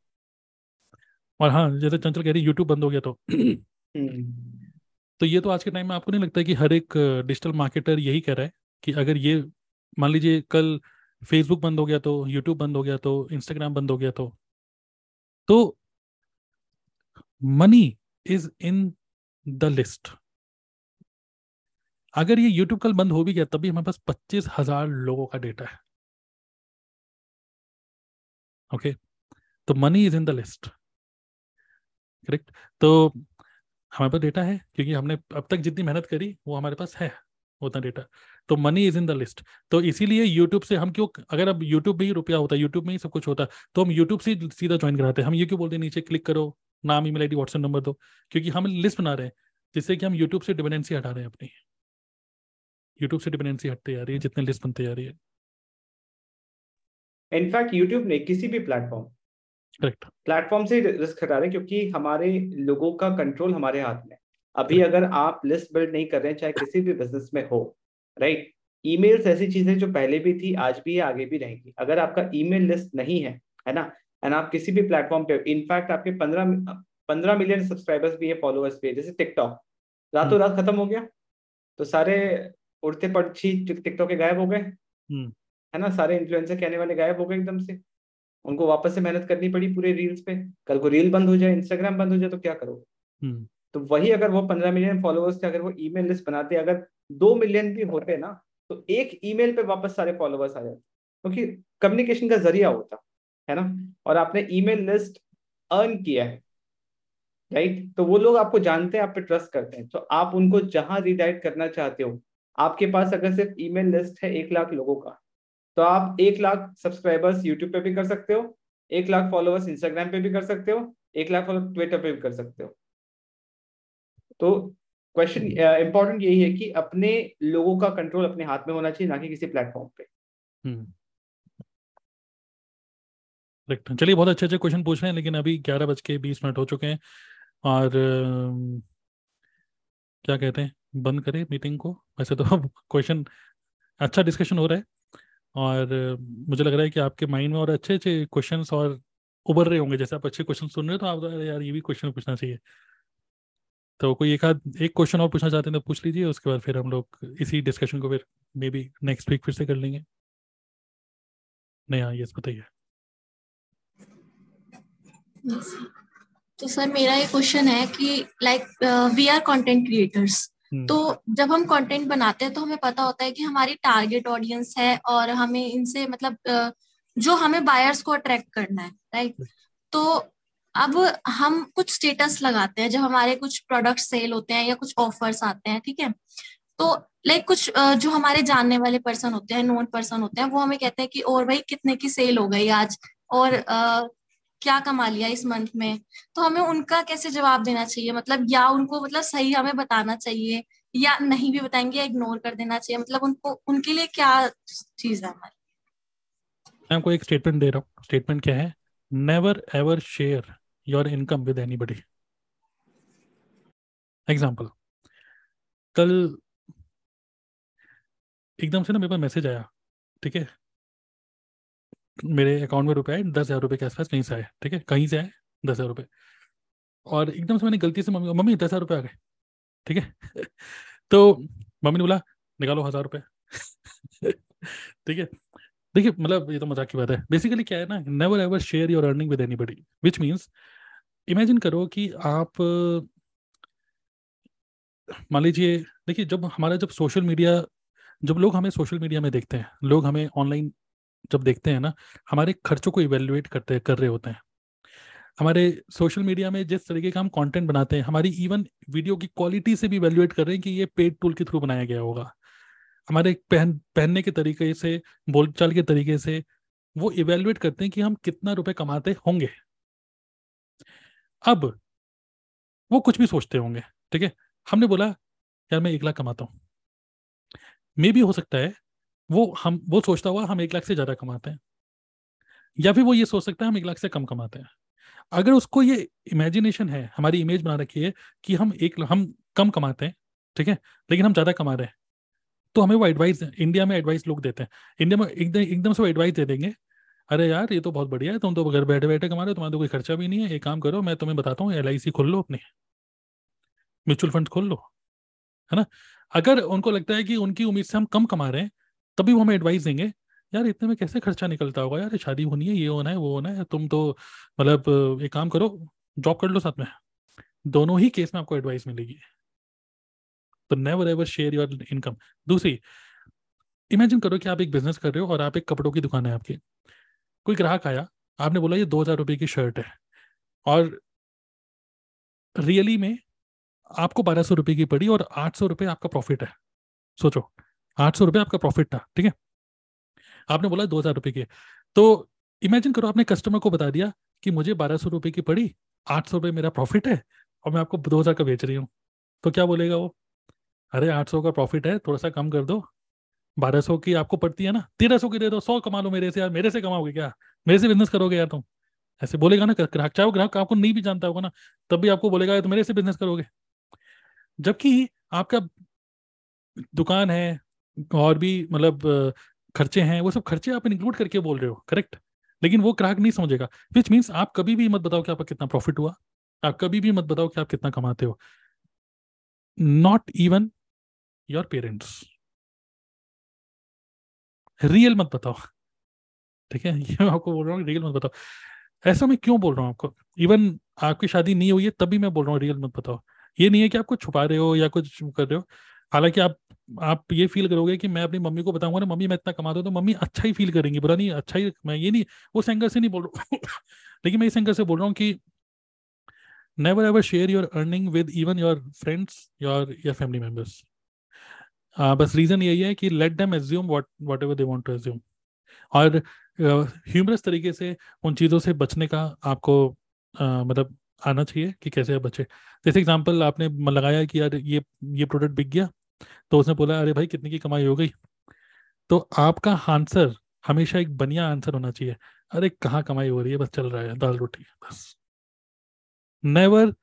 और हाँ, जैसे चंचल कह रही यूट्यूब बंद हो गया तो तो ये तो आज के टाइम में आपको नहीं लगता है कि हर एक डिजिटल मार्केटर यही कह रहा है कि अगर ये मान लीजिए कल फेसबुक बंद हो गया तो, यूट्यूब बंद हो गया तो, इंस्टाग्राम बंद हो गया तो money is in the list. अगर ये यूट्यूब कल बंद हो भी गया तब भी हमारे पास 25,000 लोगों का डेटा है। ओके, तो money is in the list, correct. तो हमारे पास डेटा है क्योंकि हमने अब तक जितनी मेहनत करी वो हमारे पास है उतना डेटा, तो money is in the list. तो इसीलिए यूट्यूब से हम क्यों, अगर अब यूट्यूब में ही रुपया होता, यूट्यूब में ही सब कुछ होता, तो हम यूट्यूब से सीधा ज्वाइन कराते हैं। हम ये क्यों बोलते हैं नीचे क्लिक करो, नाम, ईमेल आईडी, व्हाट्सएप नंबर दो, क्योंकि हम लिस्ट बना रहे हैं जिससे कि हम यूट्यूब से डिपेंडेंसी हटा रहे हैं अपनी। यूट्यूब से डिपेंडेंसी हटते जा रही है जितने लिस्ट बनते जा रही है। इनफैक्ट यूट्यूब ने किसी भी प्लेटफॉर्म से रिस्क हटा रहे हैं क्योंकि हमारे लोगों का कंट्रोल हमारे हाथ में अभी। अगर आप लिस्ट बिल्ड नहीं कर रहे हैं, चाहे किसी भी बिजनेस में हो, राइट। ईमेल्स ऐसी चीजें जो पहले भी थी, आज भी है, आगे भी रहेंगी। अगर आपका ईमेल लिस्ट नहीं है, है ना, एंड आप किसी भी प्लेटफॉर्म पे, इनफैक्ट आपके 15 मिलियन सब्सक्राइबर्स भी है, फॉलोअर्स भी है, जैसे टिकटॉक रातों रात खत्म हो गया तो सारे उड़ते पक्षी टिकटॉक के गायब हो गए, है ना। सारे इन्फ्लुएंसर कहने वाले गायब हो गए एकदम से, उनको वापस से मेहनत करनी पड़ी पूरे रील्स पे। कल को रील बंद हो जाए, इंस्टाग्राम बंद हो जाए, तो क्या करोगे। तो वही अगर वो 15 मिलियन फॉलोअर्स थे, अगर वो ईमेल लिस्ट बनाते, अगर 2 मिलियन भी होते ना, तो एक ईमेल पे वापस सारे फॉलोअर्स आ जाते, क्योंकि कम्युनिकेशन का जरिया होता है ना। और आपने ईमेल लिस्ट अर्न किया है, राइट, तो वो लोग आपको जानते हैं, आप पे ट्रस्ट करते हैं, तो आप उनको जहां रिडायरेक्ट करना चाहते हो। आपके पास अगर सिर्फ ईमेल लिस्ट है 1 लाख लोगों का, तो आप 1 लाख सब्सक्राइबर्स यूट्यूब पे भी कर सकते हो, 1 लाख फॉलोअर्स इंस्टाग्राम पे भी कर सकते हो, 1 लाख फॉलोअर्स ट्विटर पे भी कर सकते हो। तो क्वेश्चन इंपॉर्टेंट यही है कि अपने लोगों का कंट्रोल अपने हाथ में होना चाहिए, ना कि किसी प्लेटफॉर्म पे। चलिए, बहुत अच्छे अच्छे क्वेश्चन पूछ रहे हैं, लेकिन अभी 11:20 हो चुके हैं, और क्या कहते हैं, बंद करें मीटिंग को। वैसे तो क्वेश्चन अच्छा डिस्कशन हो रहा है, और मुझे लग रहा है कि आपके माइंड में और अच्छे अच्छे क्वेश्चंस और उभर रहे होंगे। जैसे आप अच्छे क्वेश्चन सुन रहे हो तो आप यार ये भी क्वेश्चन पूछना चाहिए, तो कोई एक क्वेश्चन और पूछना चाहते हैं तो पूछ लीजिए। उसके बाद फिर हम लोग इसी डिस्कशन को फिर मे बी नेक्स्ट वीक फिर से कर लेंगे। नहीं, हाँ, ये बताइए। तो सर, मेरा ये क्वेश्चन है कि like we are content creators, तो जब हम कंटेंट बनाते हैं तो हमें पता होता है कि हमारी टारगेट ऑडियंस है और हमें इनसे मतलब जो हमें बायर्स को अट्रैक्ट करना है, राइट। तो अब हम कुछ स्टेटस लगाते हैं जब हमारे कुछ प्रोडक्ट सेल होते हैं या कुछ ऑफर्स आते हैं, ठीक है। तो लाइक कुछ जो हमारे जानने वाले पर्सन होते हैं, नोन पर्सन होते हैं, वो हमें कहते हैं कि और भाई कितने की सेल हो गई आज, और क्या कमा लिया इस मंथ में, तो हमें उनका कैसे जवाब देना चाहिए, मतलब या उनको मतलब सही हमें बताना चाहिए या नहीं भी बताएंगे या इग्नोर कर देना चाहिए, मतलब उनको उनके लिए क्या चीज है हमारी? मैं आपको एक स्टेटमेंट दे रहा हूँ। स्टेटमेंट क्या है? Never ever share your income with anybody. Example, कल एकदम से ना मेरे पास मैसेज आया, ठीक है, मेरे अकाउंट में रुपए आए 10,000 रुपये के आसपास, कहीं से आए, ठीक है, कहीं से आए 10,000 रुपये, और एकदम से मैंने गलती से मम्मी 10,000 रुपये आ गए, ठीक है। तो मम्मी ने बोला निकालो 1,000 रुपये, ठीक है। देखिए मतलब ये तो मजाक की बात है। बेसिकली क्या है ना, never ever share your earning with anybody, which means imagine करो कि आप मान लीजिए, देखिए जब सोशल मीडिया, जब लोग हमें सोशल मीडिया में देखते हैं, लोग हमें ऑनलाइन जब देखते हैं ना, हमारे खर्चों को इवेल्युएट कर रहे होते हैं। हमारे सोशल मीडिया में जिस तरीके का हम कंटेंट बनाते हैं, हमारी इवन वीडियो की क्वालिटी से भी इवेल्युएट कर रहे हैं कि ये पेड टूल के थ्रू बनाया गया होगा। हमारे पहनने के तरीके से, बोलचाल के तरीके से, वो इवेल्युएट करते हैं कि हम कितना रुपए कमाते होंगे। अब वो कुछ भी सोचते होंगे, ठीक है। हमने बोला यार मैं 1 लाख कमाता हूँ, मे भी हो सकता है वो सोचता हुआ हम 1 लाख से ज्यादा कमाते हैं, या फिर वो ये सोच सकता है हम 1 लाख से कम कमाते हैं। अगर उसको ये इमेजिनेशन है, हमारी इमेज बना रखी है कि हम कम कमाते हैं, ठीक है, लेकिन हम ज्यादा कमा रहे हैं, तो हमें वो एडवाइस इंडिया में एडवाइस लोग देते हैं। इंडिया में एकदम से वो एडवाइस दे देंगे, अरे यार ये तो बहुत बढ़िया है, तुम तो घर बैठे बैठे कमा रहे हो, तुम्हारा तो कोई खर्चा भी नहीं है, एक काम करो मैं तुम्हें बताता हूँ, LIC खोल लो, अपने म्यूचुअल फंड खोल लो, है ना। अगर उनको लगता है कि उनकी उम्मीद से हम कम कमा रहे हैं, तभी वो हमें एडवाइस देंगे, यार इतने में कैसे खर्चा निकलता होगा, यार शादी होनी है, ये होना है, वो होना है, तुम तो मतलब एक काम करो जॉब कर लो साथ में। दोनों ही केस में आपको एडवाइस मिलेगी। तो never ever share your income. दूसरी, इमेजिन करो कि आप एक बिजनेस कर रहे हो और आप एक कपड़ों की दुकान है आपकी, कोई ग्राहक आया, आपने बोला ये 2,000 रुपये की शर्ट है, और रियली में आपको 1,200 रुपये की पड़ी और 800 रुपये आपका प्रॉफिट है। सोचो 800 रुपये आपका प्रॉफिट था, ठीक है, आपने बोला 2,000 रुपये की। तो इमेजिन करो आपने कस्टमर को बता दिया कि मुझे 1,200 रुपये की पड़ी, 800 रुपये मेरा प्रॉफिट है और मैं आपको 2,000 का बेच रही हूँ। तो क्या बोलेगा वो? अरे 800 का प्रॉफिट है, थोड़ा सा कम कर दो, 1,200 की आपको पड़ती है ना, 1,300 की दे दो, 100 कमा लो मेरे से। यार मेरे से कमाओगे क्या, मेरे से बिजनेस करोगे यार तुम? ऐसे बोलेगा ना ग्राहक, चाहे वो ग्राहक आपको नहीं भी जानता होगा ना, तब भी आपको बोलेगा तुम मेरे से बिजनेस करोगे। जबकि आपका दुकान है और भी मतलब खर्चे हैं, वो सब खर्चे आप इंक्लूड करके बोल रहे हो, करेक्ट, लेकिन वो ग्राहक नहीं समझेगा। विच मीन्स आप कभी भी मत बताओ कि आपका कितना प्रॉफिट हुआ, आप कभी भी मत बताओ कि आप कितना कमाते हो, not even your parents, real मत बताओ, ठीक है, ये मैं आपको बोल रहा हूँ, रियल मत बताओ। ऐसा मैं क्यों बोल रहा हूँ आपको, इवन आपकी शादी नहीं हुई है तभी मैं बोल रहा हूँ रियल मत बताओ। ये नहीं है कि आपको छुपा रहे हो या कुछ कर रहे हो, हालांकि आप ये फील करोगे कि मैं अपनी मम्मी को बताऊंगा ना, मम्मी मैं इतना कमाता हूं, तो मम्मी अच्छा ही फील करेंगी, बुरा नहीं, अच्छा ही। मैं ये नहीं उस एंगल से नहीं बोल रहा हूँ लेकिन मैं इस एंगल से बोल रहा हूँ कि never ever share your earning with even your friends, your family members. बस रीजन यही है कि let them assume whatever they want to assume, और ह्यूमरस तरीके से उन चीज़ों से बचने का आपको मतलब आना चाहिए कि कैसे आप बचे। जैसे एग्जांपल आपने लगाया कि यार ये प्रोडक्ट बिक गया, तो उसने बोला अरे भाई कितने की कमाई हो गई, तो आपका आंसर हमेशा एक बनिया आंसर होना चाहिए, अरे कहाँ कमाई हो रही है, बस चल रहा है दाल रोटी, बस। Never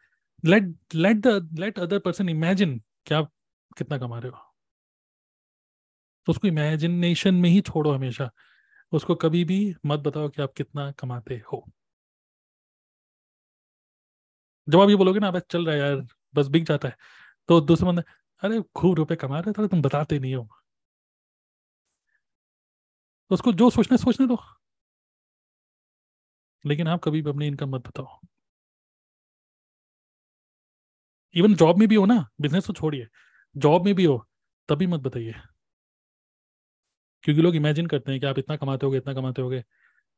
let other person imagine कि आप कितना कमा रहे हो, तो उसको इमेजिनेशन में ही छोड़ो हमेशा, उसको कभी भी मत बताओ कि आप कितना कमाते हो। जब आप ये बोलोगे ना बस चल रहा है यार, बस बिक जाता है, तो दूसरे बंदा अरे खूब रुपए कमा रहे थे तुम बताते नहीं हो, तो उसको जो सोचना है सोचने दो, लेकिन आप कभी भी अपनी इनकम मत बताओ। इवन जॉब में भी हो ना, बिजनेस तो छोड़िए, जॉब में भी हो तभी मत बताइए, क्योंकि लोग इमेजिन करते हैं कि आप इतना कमाते होगे, इतना कमाते होगे,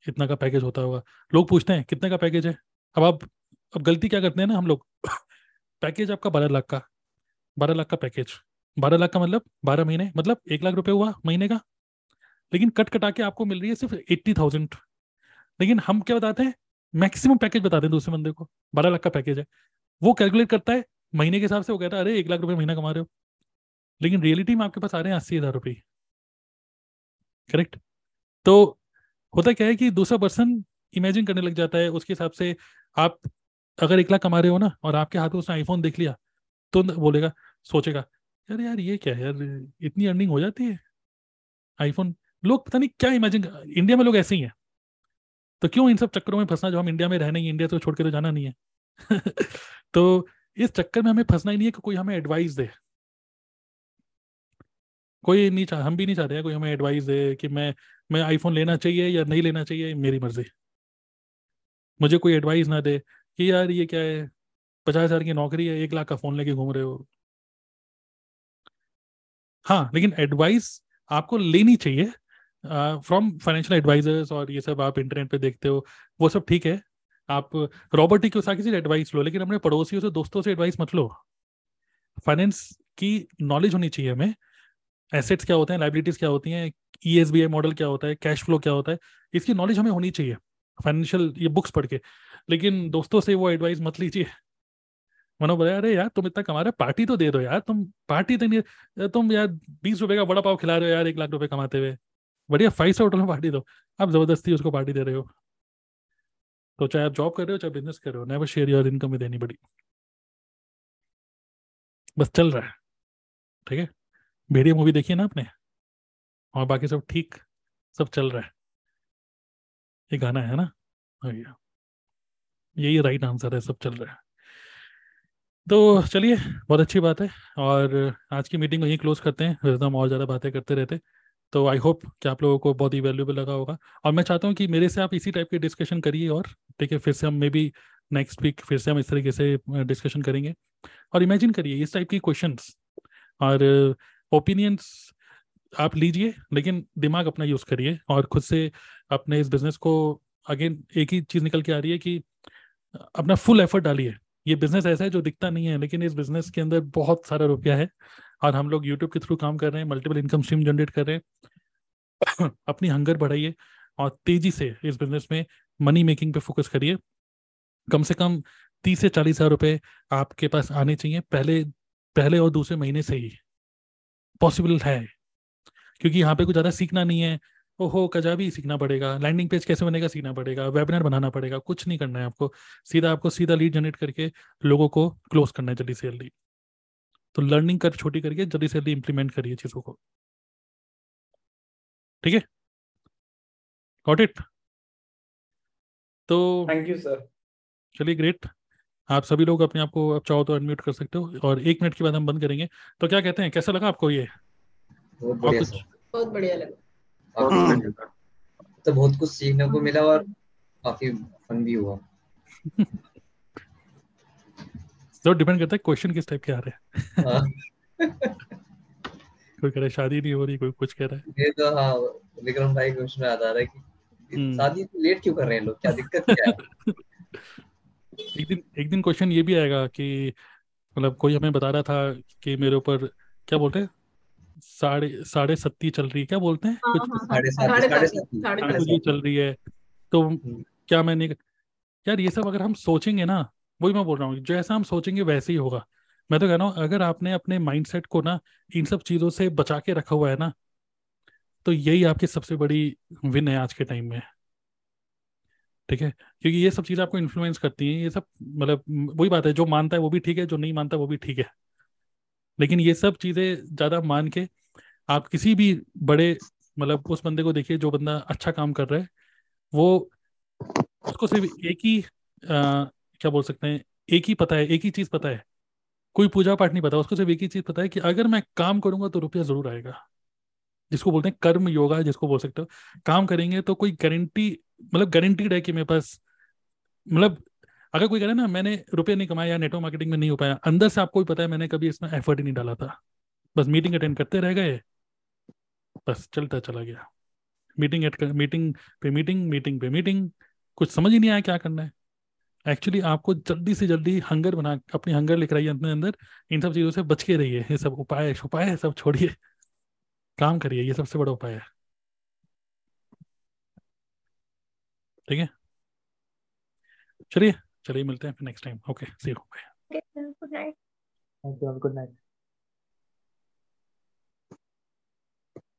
इतना का पैकेज होता होगा। लोग पूछते हैं कितने का पैकेज है। अब गलती क्या करते हैं ना हम लोग, पैकेज आपका 12 लाख का, 12 लाख का पैकेज, 12 लाख का मतलब 12 महीने, मतलब 1 लाख रुपए हुआ महीने का, लेकिन कट कटा के आपको मिल रही है सिर्फ 80,000। लेकिन हम क्या बताते हैं, मैक्सिमम पैकेज बताते हैं दूसरे बंदे को, 12 लाख का पैकेज है, वो कैलकुलेट करता है महीने के हिसाब से, वो कहता है अरे 1 लाख रुपए महीना कमा रहे हो, लेकिन रियलिटी में आपके पास आ रहे हैं 80,000 रुपये। करेक्ट। तो होता क्या है कि दूसरा पर्सन इमेजिन करने लग जाता है उसके हिसाब से। आप अगर 1 लाख कमा रहे हो ना और आपके हाथ में उसने आईफोन देख लिया तो बोलेगा, सोचेगा अरे यार ये क्या है यार, इतनी अर्निंग हो जाती है आईफोन। लोग पता नहीं क्या इमेजिन, इंडिया में लोग ऐसे ही हैं, तो क्यों इन सब चक्करों में फंसना, जो हम इंडिया में रहना ही, इंडिया को छोड़ के तो जाना नहीं है। तो इस चक्कर में हमें फंसना ही नहीं है कि कोई हमें एडवाइस दे, कोई नहीं चाह, हम भी नहीं चाहते हैं कोई हमें एडवाइस दे कि मैं आईफोन लेना चाहिए या नहीं लेना चाहिए, मेरी मर्जी। मुझे कोई एडवाइस ना दे कि यार ये क्या है, 50,000 की नौकरी है, 1 लाख का फोन लेके घूम रहे हो। हाँ, लेकिन एडवाइस आपको लेनी चाहिए फ्रॉम फाइनेंशियल एडवाइजर्स और ये सब आप इंटरनेट पे देखते हो, वो सब ठीक है। आप रॉबर्ट कियोसाकी से एडवाइस लो, लेकिन अपने पड़ोसियों से, दोस्तों से एडवाइस मत लो। फाइनेंस की नॉलेज होनी चाहिए हमें, एसेट्स क्या होते हैं, लाइबिलिटीज क्या होती हैं, ESBI मॉडल क्या होता है, कैश फ्लो क्या होता है, इसकी नॉलेज हमें होनी चाहिए फाइनेंशियल, ये बुक्स पढ़ के। लेकिन दोस्तों से वो एडवाइस मत लीजिए। मनो बोला अरे यार तुम इतना कमा रहे, पार्टी तो दे दो यार, तुम पार्टी देंगे, तुम यार 20 रुपए का बड़ा पाव खिला रहे हो यार 1 लाख रुपए कमाते हुए, बढ़िया 500 होटल में पार्टी दो, आप जबरदस्ती उसको पार्टी दे रहे हो। तो चाहे आप जॉब कर रहे हो चाहे बिजनेस कर रहे हो, never share your income with anybody. बस चल रहा है, ठीक है। भेड़िया मूवी देखी है ना आपने, और बाकी सब ठीक, सब चल रहा है। ये गाना है ना, यही राइट आंसर है, सब चल रहा है। तो चलिए, बहुत अच्छी बात है, और आज की मीटिंग को यहीं क्लोज करते हैं, वैसे तो हम और ज़्यादा बातें करते रहते। तो आई होप कि आप लोगों को बहुत ही वैल्यूएबल लगा होगा, और मैं चाहता हूं कि मेरे से आप इसी टाइप के डिस्कशन करिए, और ठीक है फिर से हम मे बी नेक्स्ट वीक फिर से हम इस तरीके से डिस्कशन करेंगे। और इमेजिन करिए इस टाइप की क्वेश्चंस और ओपिनियंस आप लीजिए, लेकिन दिमाग अपना यूज़ करिए, और खुद से अपने इस बिज़नेस को, अगेन एक ही चीज़ निकल के आ रही है कि अपना फुल एफर्ट डालिए। ये बिज़नेस ऐसा है जो दिखता नहीं है, लेकिन इस बिज़नेस के अंदर बहुत सारा रुपया है, और हम लोग यूट्यूब के थ्रू काम कर रहे हैं, मल्टीपल इनकम स्ट्रीम जनरेट कर रहे हैं। अपनी हंगर बढ़ाइए और तेज़ी से इस बिज़नेस में मनी मेकिंग पे फोकस करिए। कम से कम 30,000 से 40,000 रुपये आपके पास आने चाहिए पहले और दूसरे महीने से ही, पॉसिबल है, क्योंकि यहाँ पे कुछ ज़्यादा सीखना नहीं है। ओहो कजाबी सीखना पड़ेगा, लैंडिंग पेज कैसे बनेगा सीखना पड़ेगा, वेबिनार बनाना पड़ेगा, कुछ नहीं करना है आपको। आपको सीधा लीड जनरेट करके लोगों को क्लोज करना है जल्दी से जल्दी। तो लर्निंग कर छोटी करके जल्दी से जल्दी इंप्लीमेंट करिए चीज़ों को, ठीक है। Got it. तो थैंक यू सर। चलिए ग्रेट। आप सभी लोग अपने आप को अब चाहो तो अनम्यूट कर सकते हो, और 1 मिनट के बाद हम बंद करेंगे। तो क्या कहते हैं, कैसा लगा आपको ये? बहुत बढ़िया लगा, तो बहुत कुछ सीखने को मिला और काफी फन भी हुआ। तो डिपेंड करता है क्वेश्चन किस टाइप के आ रहे हैं। कोई कह रहा है शादी नहीं हो रही, कोई कुछ कह रहा है। ये तो हाँ विक्रम भाई क्वेश्चन आ रहा है कि शादी लेट क्यों कर रहे हैं लोग, क्या दिक्कत क्या है। एक दिन क्वेश्चन ये भी आएगा कि मतलब कोई हमें बता रहा था कि मेरे ऊपर क्या बोलते हैं 7.5 चल रही है, क्या बोलते हैं कुछ 7.5 चल रही है, तो क्या मैंने यार ये सब अगर हम सोचेंगे ना, वही मैं बोल रहा हूँ, जैसा हम सोचेंगे वैसे ही होगा। मैं तो कह रहा हूँ अगर आपने अपने माइंडसेट को ना इन सब चीजों से बचा के रखा हुआ है ना, तो यही आपकी सबसे बड़ी विन है आज के टाइम में, ठीक है। क्योंकि ये सब चीज़ें आपको इन्फ्लुएंस करती हैं, ये सब मतलब वही बात है, जो मानता है वो भी ठीक है, जो नहीं मानता वो भी ठीक है, लेकिन ये सब चीज़ें ज़्यादा मान के आप किसी भी बड़े मतलब उस बंदे को देखिए जो बंदा अच्छा काम कर रहा है, वो उसको सिर्फ एक ही क्या बोल सकते हैं, एक ही पता है, एक ही चीज़ पता है, कोई पूजा पाठ नहीं पता, उसको सिर्फ एक ही चीज़ पता है कि अगर मैं काम करूँगा तो रुपया ज़रूर आएगा, जिसको बोलते हैं कर्म योगा, जिसको बोल सकते हो। काम करेंगे तो कोई गारंटी मतलब गारंटीड है कि मेरे पास, मतलब अगर कोई कह रहा है ना मैंने रुपये नहीं कमाया, नेटवर्क मार्केटिंग में नहीं हो पाया, अंदर से आपको भी पता है मैंने कभी इसमें एफर्ट ही नहीं डाला था, बस मीटिंग अटेंड करते रह गए, बस चलता चला गया, मीटिंग पे मीटिंग, कुछ समझ ही नहीं आया क्या करना है। एक्चुअली आपको जल्दी से जल्दी हंगर बना, अपनी हंगर लेकर आइए अपने अंदर, इन सब चीज़ों से बच के रहिए, ये सब उपाय छुपाए सब छोड़िए, काम करिए, ये सबसे बड़ा उपाय है। ठीक है, चलिए चलिए मिलते हैं next time. Okay, see you, bye. Good night.